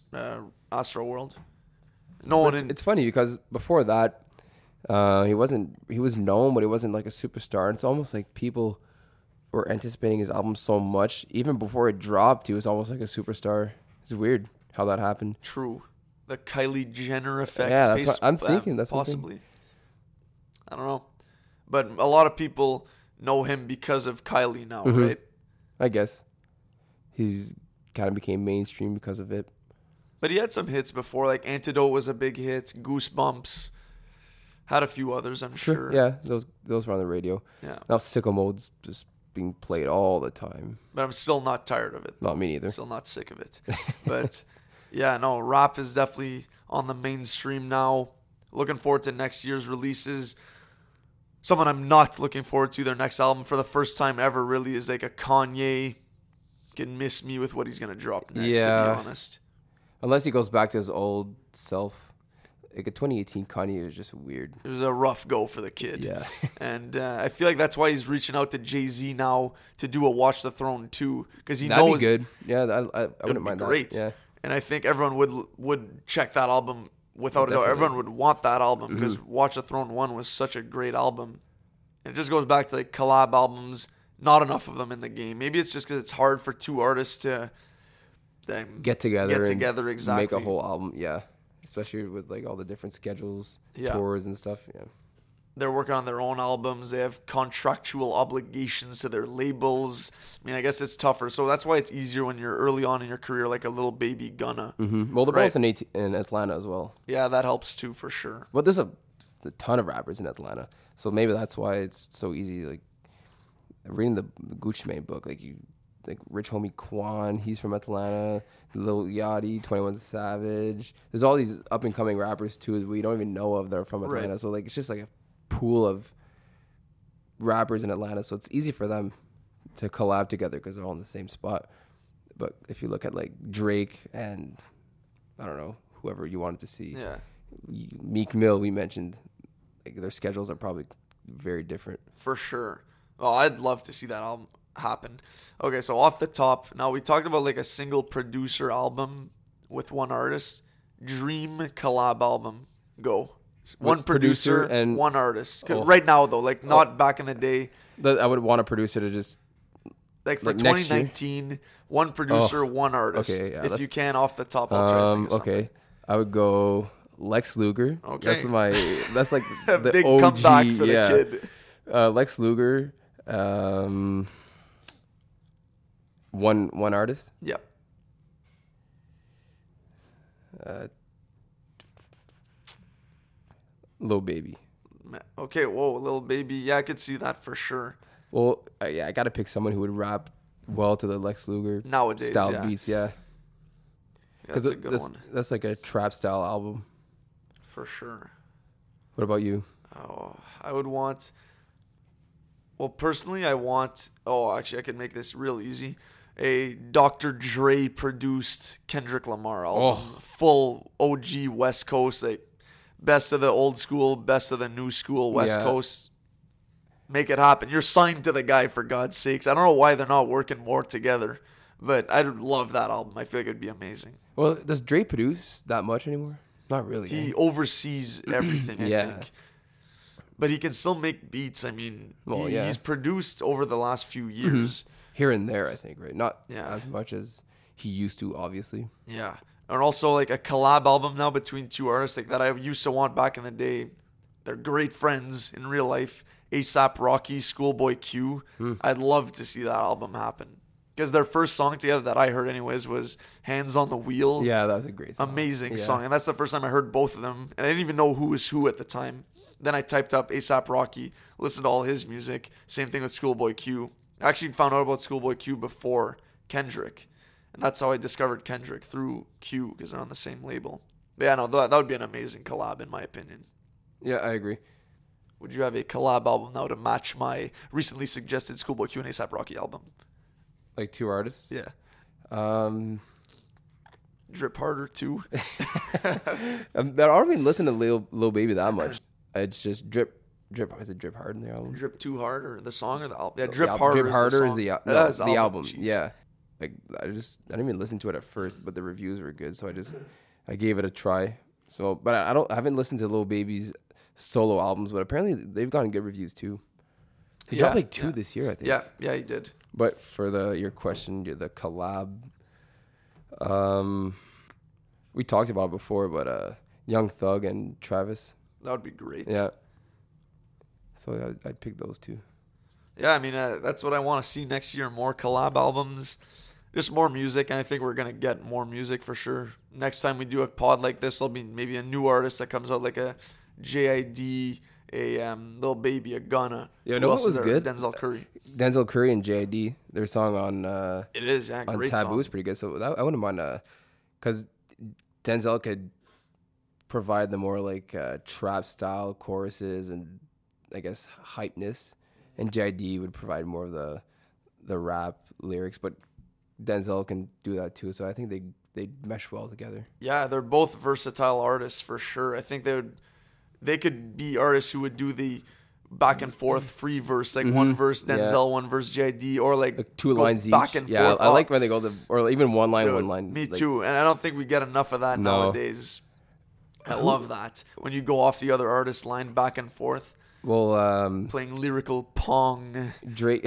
Astroworld. It's funny because before that, he was known, but he wasn't like a superstar. And it's almost like people were anticipating his album so much. Even before it dropped, he was almost like a superstar. It's weird how that happened. True. The Kylie Jenner effect. Yeah, that's what I'm thinking. That's possibly. I don't know. But a lot of people know him because of Kylie now, right? I guess. He's kind of became mainstream because of it. But he had some hits before, like Antidote was a big hit, Goosebumps. Had a few others, I'm sure. Yeah, those were on the radio. Yeah. Now Sicko Mode's just being played all the time. But I'm still not tired of it. Not me either. Still not sick of it. But, yeah, no, rap is definitely on the mainstream now. Looking forward to next year's releases. Someone I'm not looking forward to their next album for the first time ever really is like a Kanye. Can miss me with what he's going to drop next, to be honest. Unless he goes back to his old self. Like, a 2018 Kanye was just weird. It was a rough go for the kid. Yeah. And I feel like that's why he's reaching out to Jay-Z now to do a Watch the Throne 2. Because he knows... That'd be good. Yeah, I wouldn't mind great. That. Great. Yeah. And I think everyone would check that album without a doubt. Everyone would want that album because Watch the Throne 1 was such a great album. And it just goes back to, like, collab albums. Not enough of them in the game. Maybe it's just because it's hard for two artists to... Get together, exactly. Make a whole album, yeah. Especially with, like, all the different schedules, tours and stuff. Yeah, they're working on their own albums. They have contractual obligations to their labels. I mean, I guess it's tougher. So that's why it's easier when you're early on in your career, like a little baby Gunna. Mm-hmm. Well, they're both in Atlanta as well. Yeah, that helps too, for sure. But there's a ton of rappers in Atlanta. So maybe that's why it's so easy. Like, reading the Gucci Mane book, like Rich Homie Quan, he's from Atlanta. Lil Yachty, 21 Savage. There's all these up and coming rappers too that we don't even know of that are from Atlanta. Right. So, like, it's just like a pool of rappers in Atlanta. So it's easy for them to collab together because they're all in the same spot. But if you look at, like, Drake and I don't know whoever you wanted to see, Meek Mill, we mentioned, like, their schedules are probably very different. For sure. Oh, I'd love to see that album happen. Okay, so off the top, now we talked about, like, a single producer album with one artist. Dream collab album, go. One producer and one artist. Right now, though, like, not back in the day. I would want a producer to just... Like, for 2019, one producer, one artist. Okay, if you can, off the top, I'll try to think of something. Okay, I would go Lex Luger. Okay. That's like the big OG. Comeback for the kid. Lex Luger. One artist? Yeah. Lil Baby. Okay, whoa, Lil Baby. Yeah, I could see that for sure. Well, I got to pick someone who would rap well to the Lex Luger nowadays style beats, That's a good one. That's like a trap style album. For sure. What about you? Oh, I would want... Well, personally, I want... Oh, actually, I could make this real easy. A Dr. Dre-produced Kendrick Lamar album. Oh. Full OG West Coast, like, best of the old school, best of the new school West Coast. Make it happen. You're signed to the guy, for God's sakes. I don't know why they're not working more together. But I'd love that album. I feel like it'd be amazing. Well, does Drake produce that much anymore? Not really. He oversees everything, I think. But he can still make beats. I mean, he's produced over the last few years. Mm-hmm. Here and there, I think, right? Not as much as he used to, obviously. Yeah. And also, like, a collab album now between two artists, like, that I used to want back in the day. They're great friends in real life. A$AP Rocky, Schoolboy Q. I'd love to see that album happen. Because their first song together that I heard anyways was Hands on the Wheel. Yeah, that was a great song. Amazing song. And that's the first time I heard both of them. And I didn't even know who was who at the time. Then I typed up A$AP Rocky, listened to all his music. Same thing with Schoolboy Q. I actually found out about Schoolboy Q before Kendrick. And that's how I discovered Kendrick, through Q, because they're on the same label. But yeah, no, that would be an amazing collab in my opinion. Yeah, I agree. Would you have a collab album now to match my recently suggested Schoolboy Q and A$AP Rocky album? Like two artists? Yeah. Drip Harder 2. I don't even listen to Lil Baby that much. It's just Drip. Is it Drip Hard in the album? Drip Too Hard, or the song, or the album? Yeah, Drip Harder is the album. Geez. Yeah. Like, I didn't even listen to it at first, but the reviews were good, so I gave it a try. So, but I haven't listened to Lil Baby's solo albums, but apparently they've gotten good reviews too. He dropped like two this year, I think. Yeah, he did. But for your question, the collab, we talked about it before, but Young Thug and Travis. That would be great. Yeah. So I'd pick those two. Yeah, I mean, that's what I want to see next year, more collab albums, just more music, and I think we're going to get more music for sure. Next time we do a pod like this, there'll be maybe a new artist that comes out, like a J.I.D., a Lil Baby, a Gunna. Yeah, no, what was good? Denzel Curry and J.I.D., their song on great Taboo song. Is pretty good. So I wouldn't mind, because Denzel could provide the more like trap style choruses and I guess hypeness, and J.I.D. would provide more of the rap lyrics, but Denzel can do that too. So I think they mesh well together. Yeah, they're both versatile artists for sure. I think they could be artists who would do the back and forth free verse, like one verse Denzel, one verse J.I.D., or like two lines each. Back and forth. Yeah, I like when they go or even one line, one line. Me too, and I don't think we get enough of that nowadays. I love that when you go off the other artist's line back and forth. Well, playing lyrical pong. Drake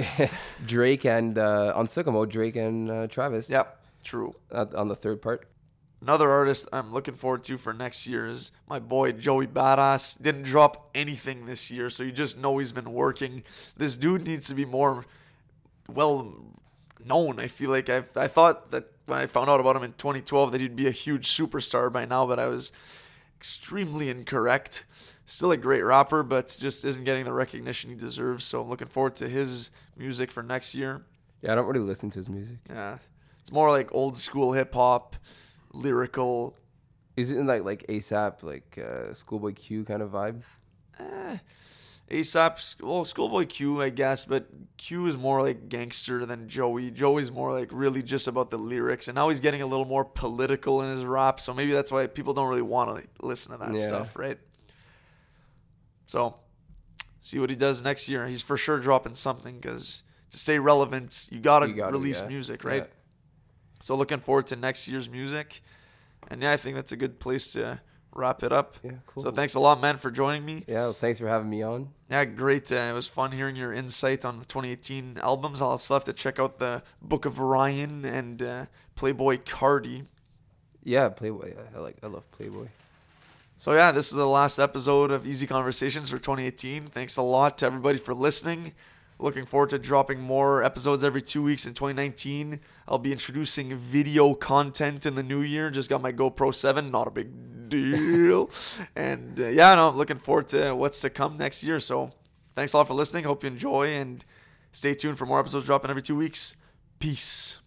and on Sycamore, Drake and Travis. Yep, true. On the third part. Another artist I'm looking forward to for next year is my boy Joey Badass. Didn't drop anything this year, so you just know he's been working. This dude needs to be more well known. I feel like I thought that when I found out about him in 2012 that he'd be a huge superstar by now, but I was extremely incorrect. Still a great rapper, but just isn't getting the recognition he deserves. So I'm looking forward to his music for next year. Yeah, I don't really listen to his music. Yeah, it's more like old school hip hop, lyrical. Isn't like A$AP, like Schoolboy Q kind of vibe? A$AP, well, Schoolboy Q, I guess, but Q is more like gangster than Joey. Joey's more like really just about the lyrics, and now he's getting a little more political in his rap. So maybe that's why people don't really want to like listen to that stuff, right? So, see what he does next year. He's for sure dropping something, because to stay relevant, you gotta release music, right? Yeah. So, looking forward to next year's music. And yeah, I think that's a good place to wrap it up. Yeah, cool. So, thanks a lot, man, for joining me. Yeah, well, thanks for having me on. Yeah, great. It was fun hearing your insight on the 2018 albums. I'll still have to check out the Book of Ryan and Playboy Cardi. Yeah, Playboy. I love Playboy. So yeah, this is the last episode of Easy Conversations for 2018. Thanks a lot to everybody for listening. Looking forward to dropping more episodes every 2 weeks in 2019. I'll be introducing video content in the new year. Just got my GoPro 7, not a big deal. And I'm looking forward to what's to come next year. So thanks a lot for listening. Hope you enjoy, and stay tuned for more episodes dropping every 2 weeks. Peace.